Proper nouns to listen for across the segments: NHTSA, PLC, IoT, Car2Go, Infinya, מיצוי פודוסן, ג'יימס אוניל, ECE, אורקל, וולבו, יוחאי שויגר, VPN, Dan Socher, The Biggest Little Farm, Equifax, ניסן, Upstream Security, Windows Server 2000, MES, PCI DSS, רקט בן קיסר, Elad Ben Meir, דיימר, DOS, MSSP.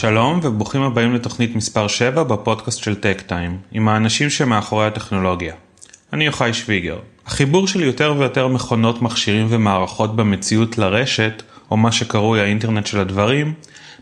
שלום וברוכים הבאים לתוכנית מספר 7 בפודקאסט של טק טיים, עם האנשים שמאחורי הטכנולוגיה. אני יוחאי שויגר. החיבור של יותר ויותר מכונות, מכשירים ומערכות במציאות לרשת, או מה שקרוי האינטרנט של הדברים,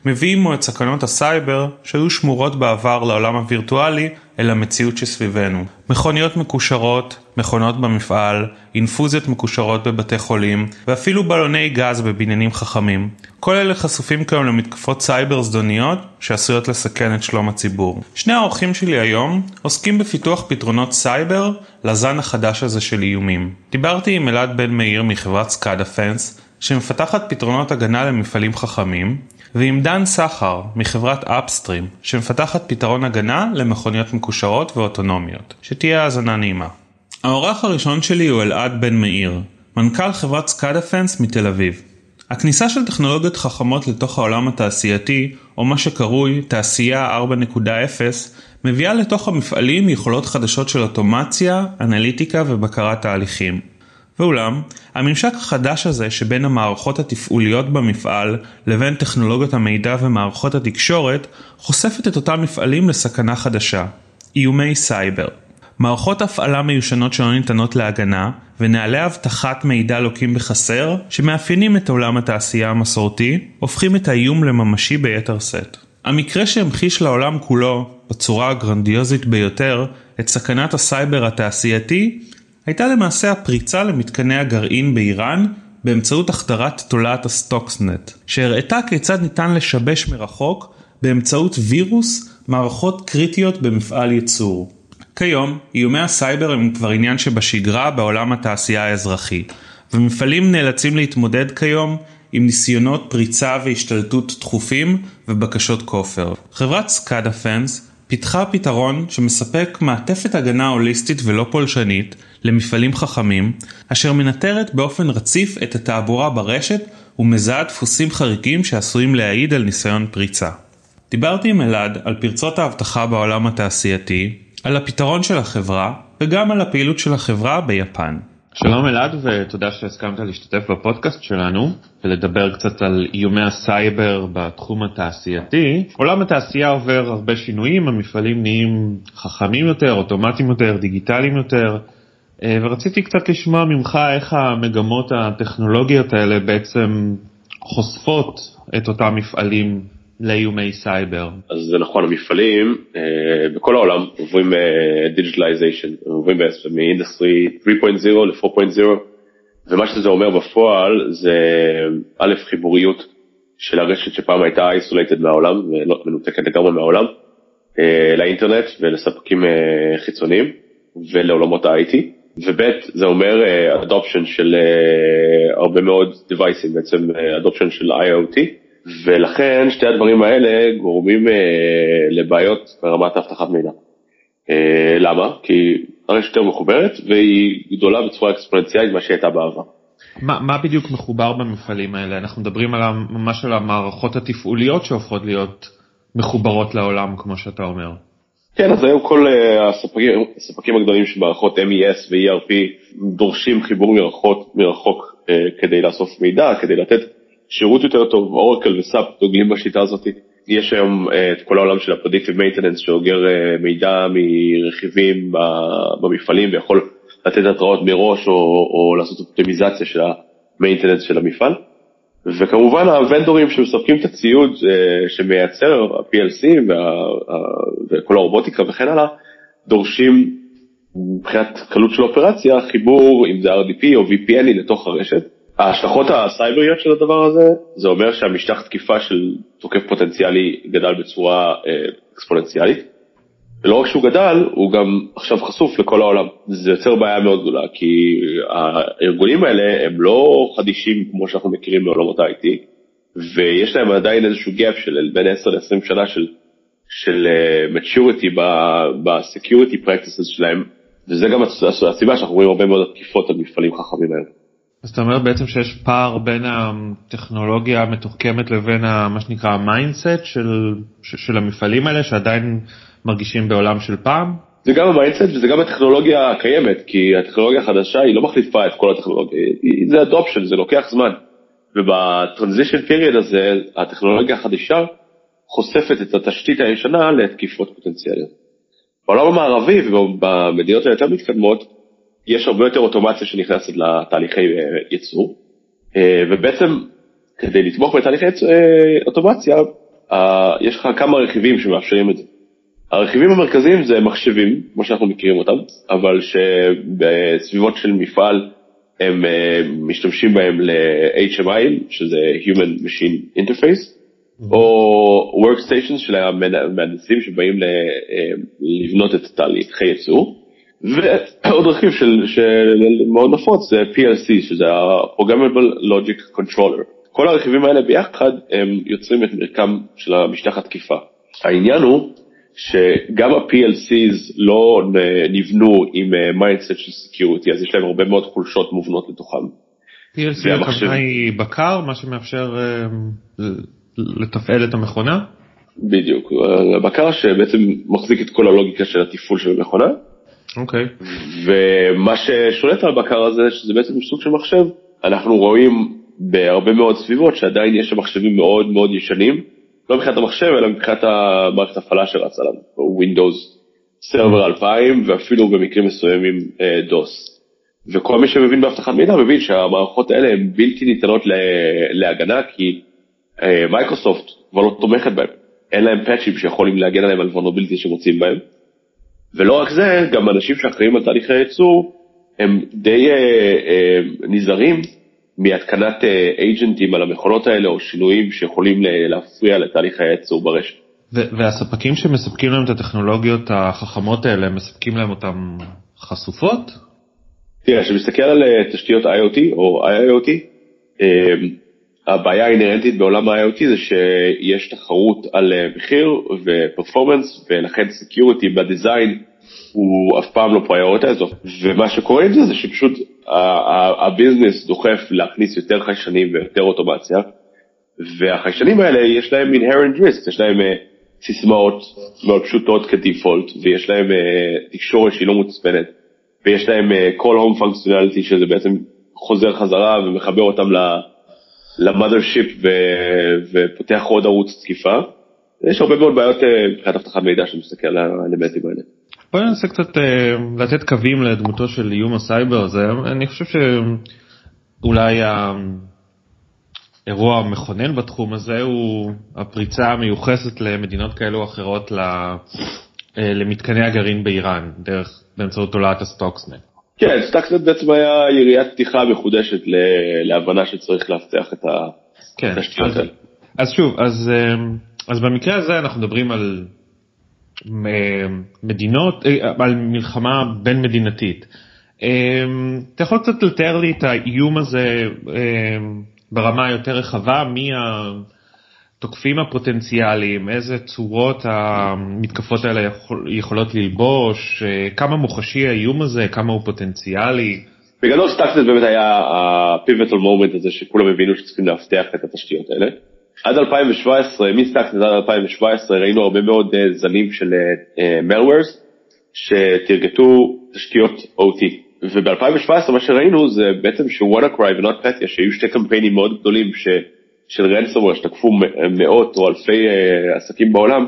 מביא עמו את סכנות הסייבר שהיו שמורות בעבר לעולם הווירטואלי אל המציאות שסביבנו. מכוניות מקושרות, מכונות במפעל, אינפוזיות מקושרות בבתי חולים, ואפילו בלוני גז בבניינים חכמים. כל אלה חשופים כיום למתקפות סייבר זדוניות שעשויות לסכן את שלום הציבור. שני האורחים שלי היום עוסקים בפיתוח פתרונות סייבר לזן החדש הזה של איומים. דיברתי עם אלעד בן מאיר מחברת SCADAfence, שמפתחת פתרונות הגנה למפעלים חכמים, ועם דן סחר מחברת אפסטרים, שמפתחת פתרון הגנה למכוניות מקושרות ואוטונומיות. שתהיה האזנה נעימה. האורח הראשון שלי הוא אלעד בן מאיר, מנכ"ל חברת SCADAfence מתל אביב. הכניסה של טכנולוגיות חכמות לתוך העולם התעשייתי, או מה שקרוי תעשייה 4.0, מביאה לתוך המפעלים יכולות חדשות של אוטומציה, אנליטיקה ובקרת תהליכים. ואולם, הממשק החדש הזה שבין המערכות התפעוליות במפעל לבין טכנולוגיות המידע ומערכות התקשורת חושפת את אותם מפעלים לסכנה חדשה, איומי סייבר. מערכות הפעלה מיושנות שלא ניתנות להגנה ונעלי הבטחת מידע לוקים בחסר שמאפיינים את עולם התעשייה המסורתי הופכים את האיום לממשי ביתר סט. המקרה שהמחיש לעולם כולו בצורה הגרנדיוזית ביותר את סכנת הסייבר התעשייתי הייתה למעשה הפריצה למתקני הגרעין באיראן באמצעות החדרת תולעת הסטוקסנט, שהראתה כיצד ניתן לשבש מרחוק באמצעות וירוס מערכות קריטיות במפעל ייצור. כיום, איומי הסייבר הם כבר עניין שבשגרה בעולם התעשייה האזרחי, ומפעלים נאלצים להתמודד כיום עם ניסיונות פריצה והשתלטות דחופים ובקשות כופר. חברת SCADAfence פיתחה פתרון שמספק מעטפת הגנה הוליסטית ולא פולשנית למפעלים חכמים, אשר מנטרת באופן רציף את התעבורה ברשת ומזהה דפוסים חריגים שעשויים להעיד על ניסיון פריצה. דיברתי עם אלעד על פרצות האבטחה בעולם התעשייתי, על הפתרון של החברה וגם על הפעילות של החברה ביפן. שלום אלעד ותודה שהסכמת להשתתף בפודקאסט שלנו ולדבר קצת על איומי הסייבר בתחום התעשייתי. עולם התעשייה עובר הרבה שינויים, המפעלים נהיים חכמים יותר, אוטומטיים יותר, דיגיטליים יותר, ורציתי קצת לשמוע ממך איך המגמות הטכנולוגיות האלה בעצם חושפות את אותם מפעלים לאיומי סייבר. אז זה נכון, המפעלים בכל העולם עוברים דיג'יטלייזיישן, עוברים מאינדסטרי 3.0 ל-4.0, ומה שזה אומר בפועל זה א', חיבוריות של הרשת שפעם הייתה isolated מהעולם, מנותקת לגמרי מהעולם, לאינטרנט ולספקים חיצוניים ולעולמות ה-IT, וב' זה אומר adoption של הרבה מאוד devices, בעצם adoption של IoT, ולכן שתי הדברים האלה גורמים לבעיות ברמת האבטחת מידע. למה? כי הרשת יותר מחוברת והיא גדולה בצורה אקספוננציאלית מה שהייתה בעבר. מה בדיוק מחובר במפעלים האלה? אנחנו מדברים על ממש על המערכות התפעוליות שהופכות להיות מחוברות לעולם כמו שאתה אומר. כן, אז היום כל הספקים הגדולים של מערכות MES ו-ERP דורשים חיבור מרחוק כדי לאסוף מידע, כדי לתת שירות יותר טוב. אורקל וסאפ דוגלים בשיטה הזאת. יש היום את כל העולם של הפרדיקטיב מיינטננס שאוגר מידע מרכיבים במפעלים ויכול לתת התראות מראש או לעשות אופטימיזציה של המיינטננס של המפעל. וכמובן הוונדורים שמספקים את הציוד שמייצר ה-PLC וכל הרובוטיקה וכן הלאה, דורשים מבחינת קלות של אופרציה, חיבור אם זה RDP או VPN לתוך הרשת. ההשלכות הסייבריות של הדבר הזה, זה אומר שהמשטח תקיפה של תוקף פוטנציאלי גדל בצורה אקספוננציאלית. ולא רק שהוא גדל, הוא גם עכשיו חשוף לכל העולם. זה יוצר בעיה מאוד גדולה, כי הארגונים האלה הם לא חדישים כמו שאנחנו מכירים בעולמות ה-IT, ויש להם עדיין איזשהו gap של בין 10 ל-20 שנה של maturity ב-security practices שלהם, וזה גם הסיבה שאנחנו רואים הרבה מאוד התקיפות על מפעלים חכמים האלה. אז אתה אומר בעצם שיש פער בין הטכנולוגיה המתוחכמת לבין מה שנקרא המיינדסט של המפעלים האלה שעדיין מרגישים בעולם של פעם? זה גם המיינדסט וזה גם הטכנולוגיה הקיימת, כי הטכנולוגיה החדשה היא לא מחליפה את כל הטכנולוגיה, זה adoption, זה לוקח זמן. ובטרנזישן פיריד הזה הטכנולוגיה החדשה חושפת את התשתית הישנה להתקיפות פוטנציאליות. בעולם המערבי ובמדינות היותר מתקדמות, יש הרבה יותר אוטומציה שנכנסת לתהליכי ייצור, ובעצם כדי לתמוך בתהליכי אוטומציה, יש לך כמה רכיבים שמאפשרים את זה. הרכיבים המרכזיים זה מחשבים, כמו שאנחנו מכירים אותם, אבל שבסביבות של מפעל הם משתמשים בהם ל-HMI, שזה Human Machine Interface, או Workstations של המהנדסים שבאים לבנות את תהליכי ייצור. ועוד רכיב שמאוד נפוץ זה PLC, שזה ה-Programmable Logic Controller. כל הרכיבים האלה ביחד הם יוצרים את מרקם של המשטח התקיפה. העניין הוא שגם ה-PLCs לא נבנו עם mindset של security, אז יש להם הרבה מאוד חולשות מובנות לתוכם. PLC הכוונה היא בקר, מה שמאפשר לתפעל את המכונה? בדיוק, הבקר שבעצם מחזיק את כל הלוגיקה של התפעול של המכונה. אוקיי. ומה ששולט על הבקר הזה, שזה בעצם סוג של מחשב, אנחנו רואים בהרבה מאוד סביבות שעדיין יש מחשבים מאוד מאוד ישנים, לא מבחינת המחשב, אלא מבחינת המערכת הפעלה שרצה עליו, Windows Server 2000, ואפילו במקרים מסוימים DOS. וכל מי שמבין בהבטחת מידע, מבין שהמערכות האלה הן בלתי ניתנות להגנה, כי מייקרוסופט כבר לא תומכת בהם. אין להם פאצ'ים שיכולים להגן עליהם על vulnerability שמוצאים בהם. ולא רק זה, גם אנשים שאחראים על תהליכי הייצור, הם די נזהרים מהתקנת אייג'נטים על המכונות האלה, או שינויים שיכולים להפריע לתהליך הייצור ברשת. והספקים שמספקים להם את הטכנולוגיות החכמות האלה, מספקים להם אותם חשופות? תראה, כשמסתכל על תשתיות IoT או IoT, הבעיה האינרנטית בעולם ה-IoT זה שיש תחרות על מחיר ופרפורמנס, ולכן סקיוריטי בדיזיין הוא אף פעם לא פריורטי הזאת. ומה שקורה עם זה, זה שפשוט הביזנס דוחף להכניס יותר חיישנים ויותר אוטומציה, והחיישנים האלה יש להם inherent risk, יש להם סיסמאות מאוד פשוטות כדיפולט, ויש להם תקשורת שהיא לא מוצפנת, ויש להם כל הום פונקציונליטי שזה בעצם חוזר חזרה ומחבר אותם למאדרשיפ ופותח עוד ערוץ תקיפה. יש הרבה מאוד בעיות מבחינת הבטחת מידע שמסתכל על האלמנטים האלה. בואי ננסה קצת לתת קווים לדמותו של איום הסייבר הזה. אני חושב שאולי האירוע המכונן בתחום הזה הוא הפריצה המיוחסת למדינות כאלו אחרות למתקני הגרעין באיראן, באמצעות תולעת הסטוקסנט. כן, סטוקסנט בעצם היה יריית פתיחה מחודשת להבנה שצריך להבטיח את התשתיות האלה. אז שוב, אז במקרה הזה אנחנו מדברים על מדינות, על מלחמה בין מדינתית. אתה יכול קצת לתאר לי את האיום הזה ברמה יותר רחבה, מי התוקפים הפוטנציאליים, איזה צורות המתקפות האלה יכולות ללבוש, כמה מוחשי האיום הזה, כמה הוא פוטנציאלי? בגדול סטאקסט באמת היה הפיבטל מומנט הזה שכולם הבינו שצריכים להבטיח את התשתיות האלה. עד 2017, מסטאקסט עד 2017, ראינו הרבה מאוד זנים של malwares שתרגטו תשתיות OT. וב-2017 מה שראינו זה בעצם ש-WannaCry ו-NotPetya, שהיו שתי קמפיינים מאוד גדולים של ransomware, שתקפו מאות או אלפי עסקים בעולם,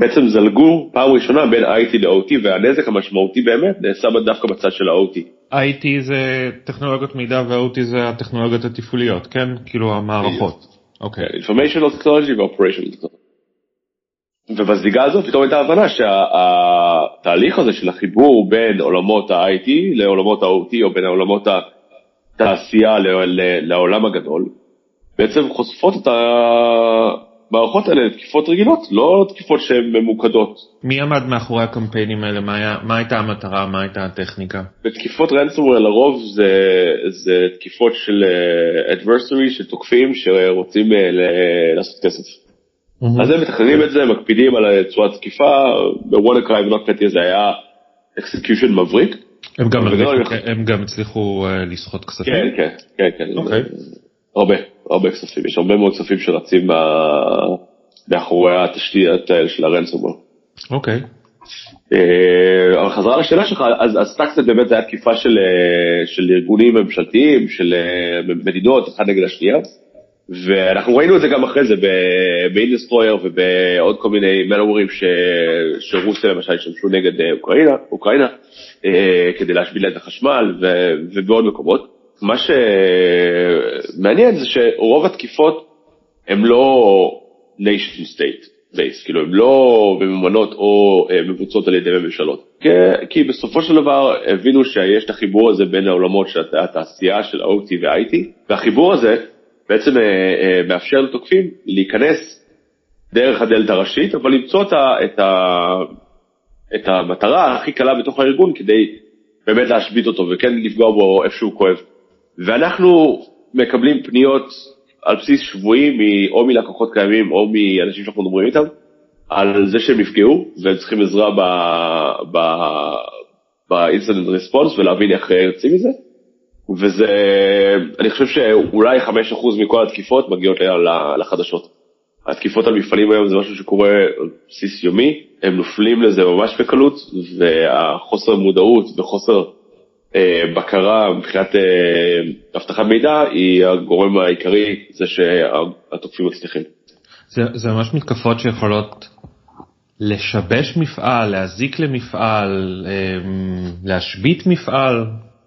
בעצם זלגו פעם ראשונה בין IT ל-OT, והנזק המשמעותי באמת נעשה דווקא בצד של ה-OT. IT זה טכנולוגיות מידע וה-OT זה הטכנולוגיות התפעוליות, כן? כאילו המערכות. אוקיי. Informational Technology ו-Operational Technology. ובזליגה הזאת פתאום הייתה הבנה שהתהליך הזה של החיבור בין עולמות ה-IT לעולמות ה-OT, או בין עולמות התעשייה לעולם הגדול, בעצם חושפות את המערכות האלה לתקיפות רגילות, לא לתקיפות שהן ממוקדות. מי עמד מאחורי הקמפיינים האלה? מה הייתה המטרה? מה הייתה הטכניקה? בתקיפות ransomware לרוב זה תקיפות של adversary, של תוקפים שרוצים לעשות כסף. אז הם מתכננים את זה, מקפידים על צורת תקיפה, ב-WannaCry ו-NotPetya זה היה execution מבריק. הם גם הצליחו לסחוט כספים? כן, כן, כן. אוקיי. הרבה כספים, יש הרבה מאוד כספים שרצים מאחורי התשתיות האלה של הרנסומוור. אוקיי. אבל חזרה לשאלה שלך, אז סטאקסנט באמת זה היה תקיפה של ארגונים ממשלתיים, של מדינות, אחד נגד השנייה, ואנחנו ראינו את זה גם אחרי זה באינדסטרויר ובעוד כל מיני מלוורים שרוסיה למשל השתמשו נגד אוקראינה כדי להשביל את החשמל ובעוד מקומות. מה שמעניין זה שרוב התקיפות הם לא nation state based, כאילו הם לא ממומנות או מבוצעות על ידי ממשלות. כי בסופו של דבר הבינו שיש את החיבור הזה בין העולמות של התעשייה של OT ו-IT, והחיבור הזה בעצם מאפשר לתוקפים להיכנס דרך הדלת הראשית, אבל למצוא את המטרה הכי קלה בתוך הארגון כדי באמת להשבית אותו וכן לפגוע בו איפשהו כואב. ואנחנו מקבלים פניות על בסיס שבועי או מלקוחות קיימים או מאנשים שאנחנו מדברים איתם, על זה שהם נפגעו והם צריכים עזרה באינסטנט רספונס ולהבין איך יוצאים מזה. וזה, אני חושב שאולי 5% מכל התקיפות מגיעות לחדשות. התקיפות על מפעלים היום זה משהו שקורה על בסיס יומי, הם נופלים לזה ממש בקלות, והחוסר מודעות וחוסר בקרה מבחינת הבטחת מידע היא הגורם העיקרי, זה שהתוקפים מצליחים. זה ממש מתקפות שיכולות לשבש מפעל, להזיק למפעל, להשבית מפעל.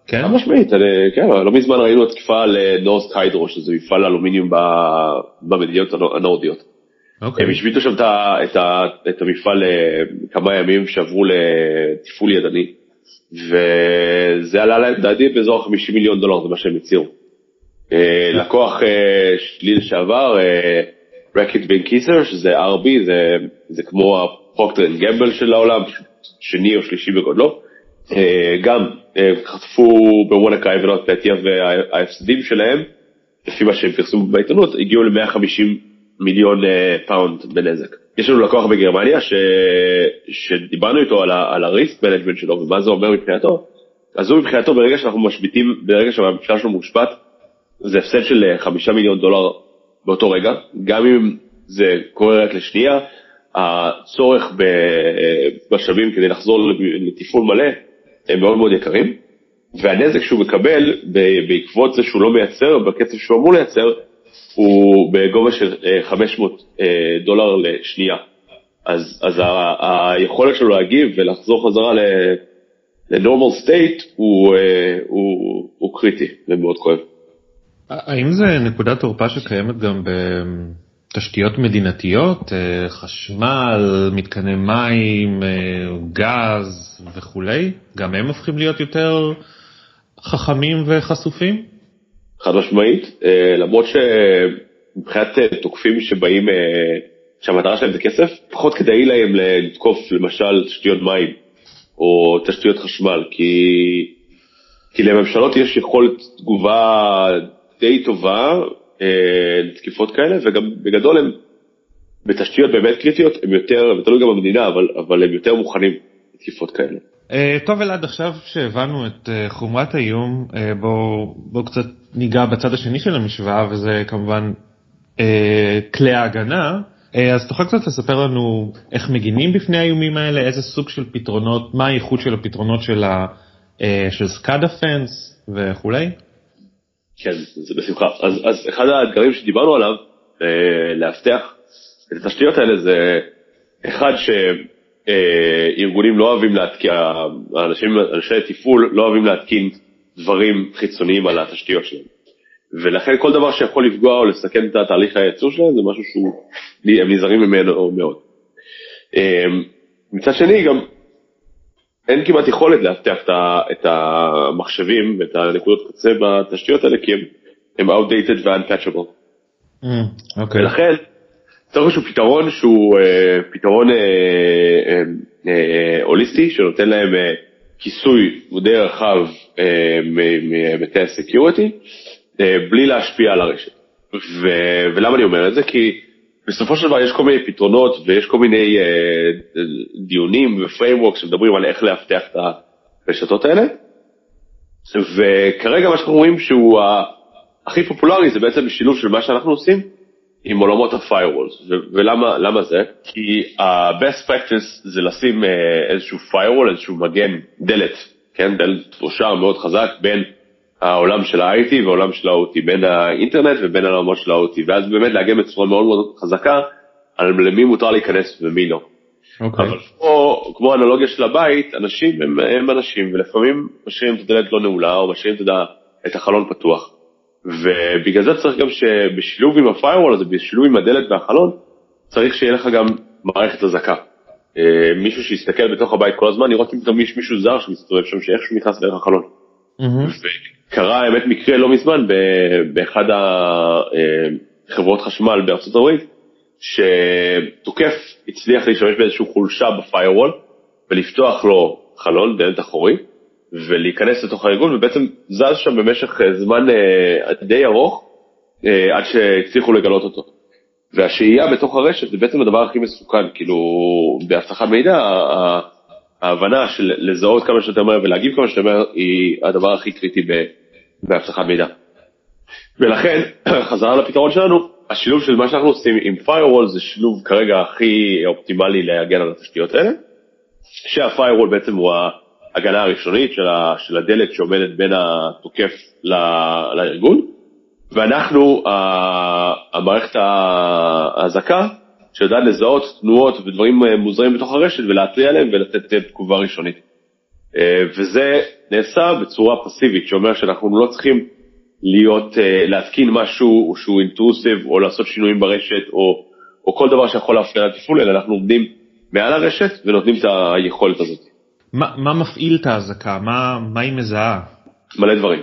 כן, משמעית, כן, לא מזמן ראינו התקיפה על נורס היידרו, שזה מפעל אלומיניום במדינות הנורדיות. הם השביטו שם את המפעל כמה ימים שעברו לתפעול ידני, וזה עלה להם דעתי באזור $50 מיליון, זה מה שהם הציעו. לקוח שלי לשעבר, רקט בן קיסר, שזה RB, זה כמו הפרוקטר אנד גמבל של העולם, שני או שלישי בגודלו, גם חטפו בוונקה עבירות פתיה, וההפסדים שלהם, לפי מה שהם פרסמו בעיתונות, הגיעו ל$150 מיליון בנזק. יש לנו לקוח בגרמניה שדיברנו איתו על הריסק מנג'מנט שלו ומה זה אומר מבחינתו. אז הוא מבחינתו ברגע שאנחנו משביטים, ברגע שהממשלה שלנו מושבט, זה הפסד של $5 מיליון באותו רגע, גם אם זה קורה רק לשנייה. הצורך במשאבים כדי לחזור לתפעול מלא הם מאוד מאוד יקרים, והנזק שהוא מקבל בעקבות זה שהוא לא מייצר בקצב שהוא אמור לייצר הוא בגובה של $500 לשנייה. אז היכולת שלו להגיב ולחזור חזרה לנורמל סטייט הוא קריטי ומאוד כואב. האם זה נקודת תורפה שקיימת גם תשתיות מדינתיות, חשמל, מתקני מים, גז וכולי, גם הם הופכים להיות יותר חכמים וחשופים? חד משמעית, למרות שמבחינת תוקפים שבאים, שהמטרה שלהם זה כסף, פחות כדאי להם לתקוף למשל תשתיות מים או תשתיות חשמל, כי לממשלות יש יכולת תגובה די טובה, לתקיפות כאלה, וגם בגדול הם בתשתיות באמת קריטיות הם יותר, ותלוי גם במדינה, אבל הם יותר מוכנים לתקיפות כאלה. טוב, אלעד, עכשיו שהבנו את חומרת האיום, בואו קצת ניגע בצד השני של המשוואה, וזה כמובן כלי ההגנה. אז תוכל קצת לספר לנו איך מגינים בפני האיומים האלה, איזה סוג של פתרונות, מה הייחוד של הפתרונות של SCADAfence וכולי? כן, זה בשמחה. אז אחד האתגרים שדיברנו עליו, להבטיח את התשתיות האלה, זה אחד שארגונים לא אוהבים להתקין, אנשי תפעול לא אוהבים להתקין דברים חיצוניים על התשתיות שלהם. ולכן כל דבר שיכול לפגוע או לסכן את התהליך הייצור שלהם, זה משהו שהם נזהרים ממנו מאוד. מצד שני, גם אין כמעט יכולת להבטיח את המחשבים, את הנקודות קצה בתשתיות האלה, כי הם outdated ו-unpatchable. אוקיי. ולכן, צריך איזשהו פתרון שהוא פתרון הוליסטי, שנותן להם כיסוי די רחב מהיבטי סקיוריטי, בלי להשפיע על הרשת. ולמה אני אומר את זה? כי בסופו של דבר יש כל מיני פתרונות ויש כל מיני דיונים ופריימוורק שמדברים על איך להבטיח את הרשתות האלה. וכרגע מה שאנחנו רואים שהוא הכי פופולרי זה בעצם שילוב של מה שאנחנו עושים עם עולמות ה-firewalls. ולמה זה? כי ה-best practice זה לשים איזשהו firewall, איזשהו מגן דלת, כן? דלת או שער מאוד חזק בין העולם של ה-IT והעולם של ה-OT, בין האינטרנט ובין העולמות של ה-OT, ואז באמת להגן בצורה מאוד מאוד חזקה על למי מותר להיכנס ומי לא. אוקיי. אבל כמו האנלוגיה של הבית, אנשים הם אנשים, ולפעמים משאירים את הדלת לא נעולה, או משאירים את החלון פתוח. ובגלל זה צריך גם שבשילוב עם ה-firewall הזה, בשילוב עם הדלת והחלון, צריך שיהיה לך גם מערכת חזקה. מישהו שיסתכל בתוך הבית כל הזמן, לראות אם גם יש מישהו זר שמסתובב שם, שאיכשהו נכנס דרך החלון. וקרה האמת מקרה לא מזמן, באחד החברות חשמל בארצות הברית, שתוקף הצליח להשתמש באיזשהו חולשה בפיירוול, ולפתוח לו חלון, דלת אחורי, ולהיכנס לתוך הארגון, ובעצם זז שם במשך זמן די ארוך, עד שהצליחו לגלות אותו. והשאייה בתוך הרשת זה בעצם הדבר הכי מסוכן, כאילו בהבטחת מידע, ההבנה של לזהות כמה שאתה אומר ולהגיב כמה שאתה אומר, היא הדבר הכי קריטי בהבטחת מידע. ולכן, חזרה לפתרון שלנו, השילוב של מה שאנחנו עושים עם firewall זה שילוב כרגע הכי אופטימלי להגן על התשתיות האלה, שה-firewall בעצם הוא ההגנה הראשונית של הדלת שעומדת בין התוקף לארגון, ואנחנו, המערכת ההזקה, שיודעת לזהות תנועות ודברים מוזרים בתוך הרשת ולהתריע עליהם ולתת תגובה ראשונית. וזה נעשה בצורה פסיבית, שאומר שאנחנו לא צריכים להתקין משהו שהוא אינטרוסיב, או לעשות שינויים ברשת, או כל דבר שיכול להפריע לתפעול, אלא אנחנו עומדים מעל הרשת ונותנים את היכולת הזאת. מה מפעיל את ההזקה? מה היא מזהה? מלא דברים.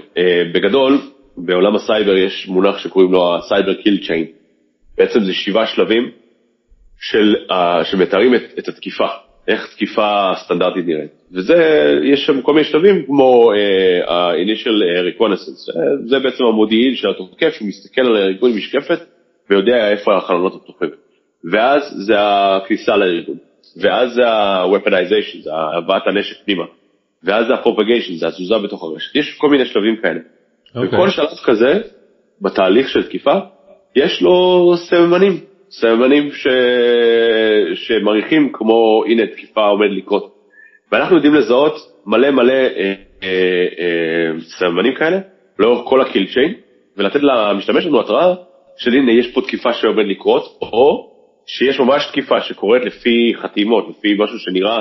בגדול, בעולם הסייבר יש מונח שקוראים לו הסייבר קיל צ'יין. בעצם זה 7 שלבים שמתארים את התקיפה, איך תקיפה סטנדרטית נראית. וזה, יש שם כל מיני שלבים כמו ה-initial reconnaissance. זה בעצם המודיעין של התוקף, שהוא מסתכל על הארגון עם משקפת, ויודע איפה החלונות הפתוחים. ואז זה הכניסה לארגון. ואז זה ה-weaponization, זה הבאת הנשק פנימה. ואז זה ה-propagation, זה התזוזה בתוך הרשת. יש כל מיני שלבים כאלה. וכל שלב כזה, בתהליך של תקיפה, יש לו סממנים. סממנים שמריחים כמו, הנה, תקיפה עומד לקרות. ואנחנו יודעים לזהות מלא מלא סממנים כאלה, לאורך כל הקיל צ'יין, ולתת למשתמש לנו התראה, של הנה, יש פה תקיפה שעומד לקרות, או שיש ממש תקיפה שקורית לפי חתימות, לפי משהו שנראה,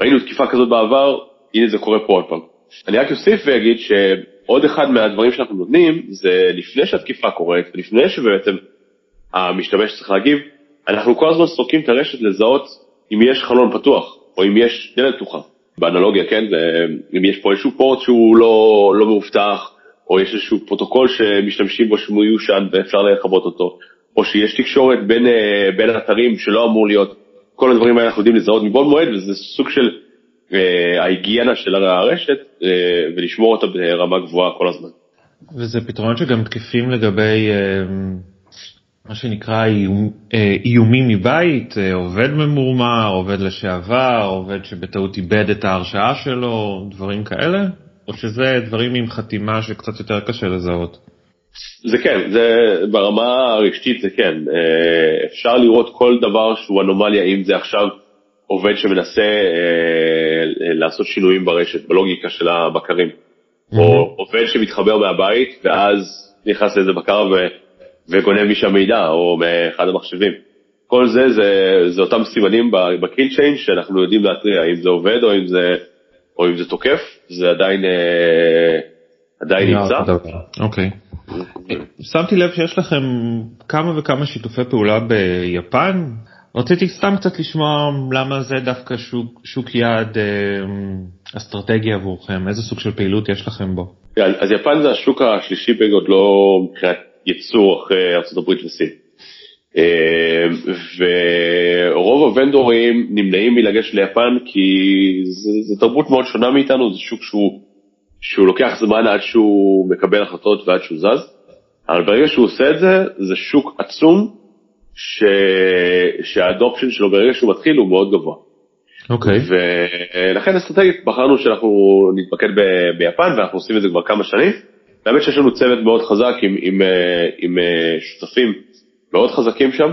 ראינו תקיפה כזאת בעבר, הנה זה קורה פה עוד פעם. אני רק יוסיף ויגיד שעוד אחד מהדברים שאנחנו נותנים, זה לפני שהתקיפה קורית, ולפני שבעצם המשתמש צריך להגיב, אנחנו כל הזמן סורקים את הרשת לזהות אם יש חלון פתוח, או אם יש דלת פתוחה. באנלוגיה, כן? אם יש פה איזשהו פורט שהוא לא מאובטח, או יש איזשהו פרוטוקול שמשתמשים בו שהוא מיושן ואפשר לחוות אותו, או שיש תקשורת בין אתרים שלא אמור להיות. כל הדברים האלה אנחנו יודעים לזהות מבעוד מועד, וזה סוג של ההיגיינה של הרשת, ולשמור אותה ברמה גבוהה כל הזמן. וזה פתרונות שגם תקפים לגבי מה שנקרא איומים מבית, עובד ממורמה, עובד לשעבר, עובד שבטעות איבד את ההרשאה שלו, דברים כאלה? או שזה דברים עם חתימה שקצת יותר קשה לזהות? זה כן, זה ברמה הרשתית זה כן. אפשר לראות כל דבר שהוא אנומליה, אם זה עכשיו עובד שמנסה לעשות שינויים ברשת, בלוגיקה של הבקרים. או עובד שמתחבר מהבית, ואז נכנס לאיזה בקר וגונב משם מידע, או מאחד המחשבים. כל זה, זה אותם סימנים בקיל צ'יין, שאנחנו יודעים להתריע, אם זה עובד, או אם זה תוקף, זה עדיין נמצא. אוקיי. שמתי לב שיש לכם כמה וכמה שיתופי פעולה ביפן. רציתי סתם קצת לשמוע למה זה דווקא שוק יעד אסטרטגי עבורכם. איזה סוג של פעילות יש לכם בו? אז יפן זה השוק השלישי בגודלו מבחינת ייצור אחרי ארצות הברית וסין. ורוב הוונדורים נמנעים מלגש ליפן, כי זו תרבות מאוד שונה מאיתנו, זה שוק שהוא לוקח זמן עד שהוא מקבל החלטות ועד שהוא זז. אבל ברגע שהוא עושה את זה, זה שוק עצום, שהאדופשן שלו ברגע שהוא מתחיל הוא מאוד גבוה. אוקיי. ולכן אסטרטגית בחרנו שאנחנו נתמקד ביפן, ואנחנו עושים את זה כבר כמה שנים. באמת שיש לנו צוות מאוד חזק עם שותפים מאוד חזקים שם,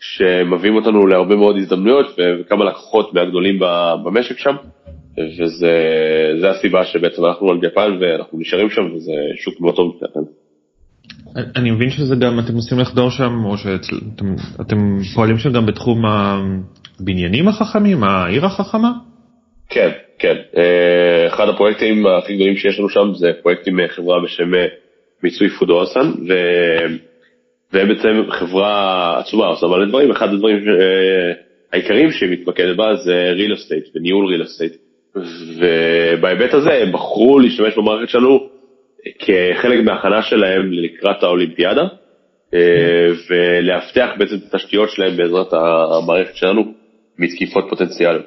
שמביאים אותנו להרבה מאוד הזדמנויות, וכמה לקוחות מהגדולים במשק שם, וזה הסיבה שבעצם אנחנו על יפן ואנחנו נשארים שם, וזה שוק מאוד טוב מבחינתנו. אני מבין שזה גם, אתם עושים לחדור שם, או שאתם פועלים שם גם בתחום הבניינים החכמים, העיר החכמה? כן, כן. אחד הפרויקטים הכי גדולים שיש לנו שם, זה פרויקטים חברה בשם מיצוי פודוסן, והם בעצם חברה עצומה, עושה מלא דברים. אחד הדברים העיקריים שהיא מתמקדת בה זה real estate, וניהול real estate. ובהיבט הזה הם בחרו להשתמש במערכת שלנו, כחלק מההכנה שלהם לקראת האולימפיאדה, ולהבטיח בעצם את התשתיות שלהם בעזרת המערכת שלנו מתקיפות פוטנציאליות.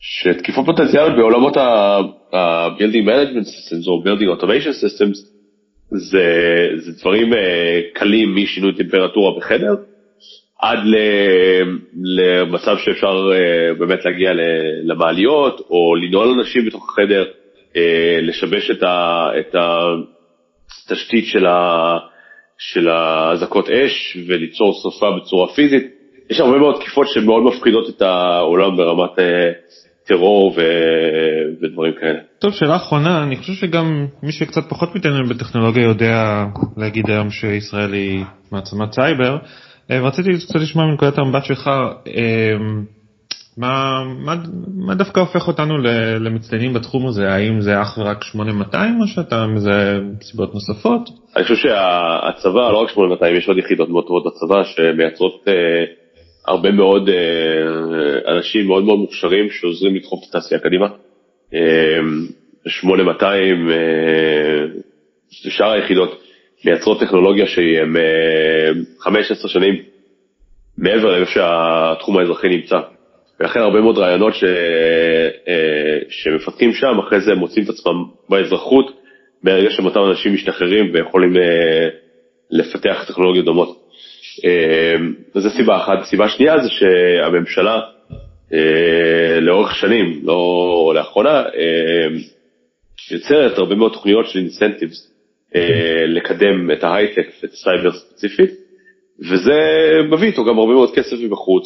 שתקיפות פוטנציאליות בעולמות ה-Building Management Systems או Building Automation Systems, זה דברים קלים משינוי טמפרטורה בחדר, עד למצב שאפשר באמת להגיע למעליות, או לנעול אנשים בתוך החדר, לשבש את התשתית של הזקות אש וליצור שריפה בצורה פיזית. יש הרבה מאוד תקיפות שמאוד מפחידות את העולם ברמת טרור ודברים כאלה. טוב, שאלה אחרונה, אני חושב שגם מי שקצת פחות מתעניין בטכנולוגיה יודע להגיד היום שישראל היא מעצמת סייבר. רציתי קצת לשמוע מנקודת המבט שלך, מה דווקא הופך אותנו למצטיינים בתחום הזה? האם זה אך ורק 8200 או שאתה מזה סיבות נוספות? אני חושב שהצבא, לא רק 8200, יש עוד יחידות מאוד טובות בצבא שמייצרות הרבה מאוד אנשים מאוד מאוד מוכשרים שעוזרים לדחוף את התעשייה קדימה. 8200, שאר היחידות מייצרות טכנולוגיה שהיא 15 שנים מעבר לאיפה שהתחום האזרחי נמצא. ולכן הרבה מאוד רעיונות שמפתחים שם, אחרי זה מוצאים את עצמם באזרחות, ברגע שמותם אנשים משתחררים ויכולים לפתח טכנולוגיות דומות. זו סיבה אחת. סיבה שנייה זה שהממשלה לאורך שנים, לא לאחרונה, יוצרת הרבה מאוד תוכניות של אינסנטיבס לקדם את ההייטק ואת הסייבר ספציפית, וזה מביא איתו גם הרבה מאוד כסף מבחוץ,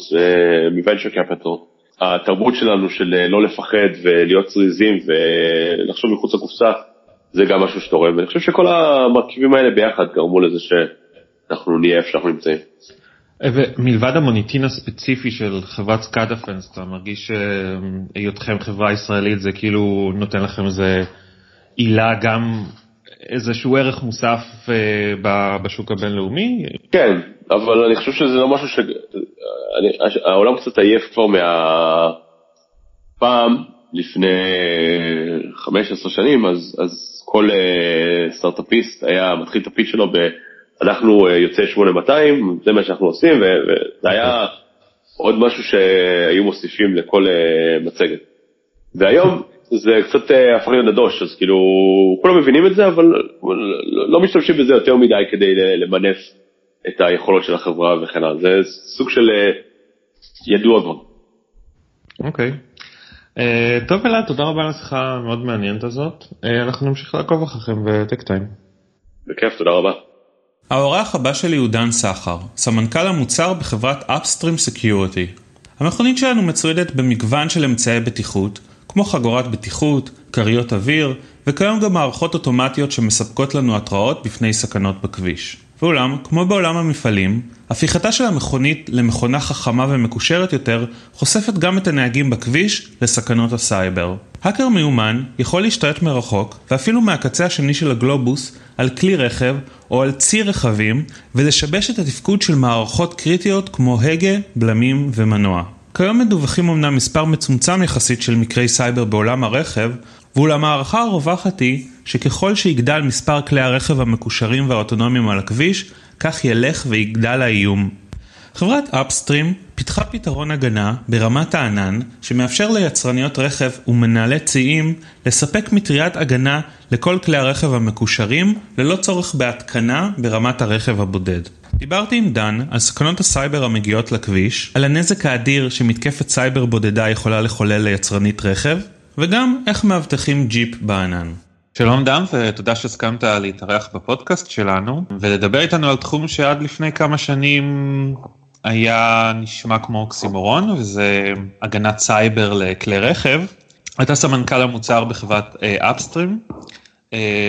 מוונצ'ר קפיטל. התרבות שלנו של לא לפחד ולהיות זריזים ולחשוב מחוץ לקופסה, זה גם משהו שתורם. ואני חושב שכל המרכיבים האלה ביחד גרמו לזה שאנחנו נהיה איפה שאנחנו נמצאים. ומלבד המוניטין הספציפי של חברת SCADAfence, אתה מרגיש שהיותכם חברה ישראלית זה כאילו נותן לכם איזה עילה גם איזשהו ערך מוסף בשוק הבינלאומי? כן, אבל אני חושב שזה לא משהו העולם קצת עייף כבר פעם, לפני 15 שנים, אז כל סטארט-אפיסט היה מתחיל את הפיץ שלו, אנחנו יוצא 8200, זה מה שאנחנו עושים, וזה היה עוד משהו שהיו מוסיפים לכל מצגת. והיום זה קצת הפך להיות נדוש, אז כאילו, כולם מבינים את זה, אבל לא משתמשים בזה יותר מדי כדי למנף את היכולות של החברה וכן הלאה. זה סוג של ידוע כבר. אוקיי. טוב, אלעד, תודה רבה על השיחה מאוד מעניינת הזאת. אנחנו נמשיך לעקוב אחריכם בטק טיים. בכיף, תודה רבה. האורח הבא שלי הוא דן סחר, סמנכ"ל המוצר בחברת Upstream Security. המכונית שלנו מצוידת במגוון של אמצעי בטיחות, כמו חגורת בטיחות, קריות אוויר, וכיום גם מערכות אוטומטיות שמספקות לנו התראות בפני סכנות בכביש. ואולם, כמו בעולם המפעלים, הפיכתה של המכונית למכונה חכמה ומקושרת יותר, חושפת גם את הנהגים בכביש לסכנות הסייבר. האקר מיומן יכול להשתלט מרחוק, ואפילו מהקצה השני של הגלובוס, על כלי רכב או על ציר רכבים, ולשבש את התפקוד של מערכות קריטיות כמו הגה, בלמים ומנוע. כיום מדווחים אמנם מספר מצומצם יחסית של מקרי סייבר בעולם הרכב, ואולם הערכה הרווחת היא שככל שיגדל מספר כלי הרכב המקושרים והאוטונומיים על הכביש, כך ילך ויגדל האיום. חברת אפסטרים פיתחה פתרון הגנה ברמת הענן שמאפשר ליצרניות רכב ומנהלי ציים לספק מטריית הגנה לכל כלי הרכב המקושרים ללא צורך בהתקנה ברמת הרכב הבודד. דיברתי עם דן על סכנות הסייבר המגיעות לכביש, על הנזק האדיר שמתקפת סייבר בודדה יכולה לחולל ליצרנית רכב, וגם איך מאבטחים ג'יפ בענן. שלום דן, ותודה שהסכמת להתארח בפודקאסט שלנו, ולדבר איתנו על תחום שעד לפני כמה שנים היה נשמע כמו אוקסימורון, וזה הגנת סייבר לכלי רכב. אתה סמנכ"ל המוצר בחברת אפסטרים,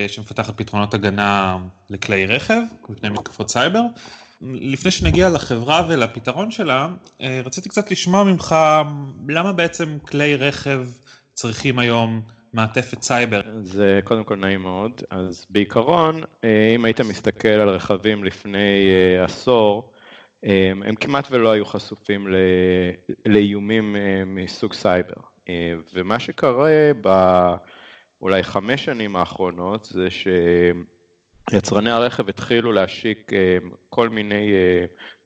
שמפתחת פתרונות הגנה לכלי רכב, מפני מתקפות סייבר. לפני שנגיע לחברה ולפתרון שלה, רציתי קצת לשמוע ממך, למה בעצם כלי רכב צריכים היום מעטפת סייבר? זה קודם כל נעים מאוד, אז בעיקרון, אם היית מסתכל על רכבים לפני עשור, הם כמעט ולא היו חשופים לאיומים מסוג סייבר. ומה שקרה אולי 5 שנים האחרונות, זה שיצרני הרכב התחילו להשיק כל מיני,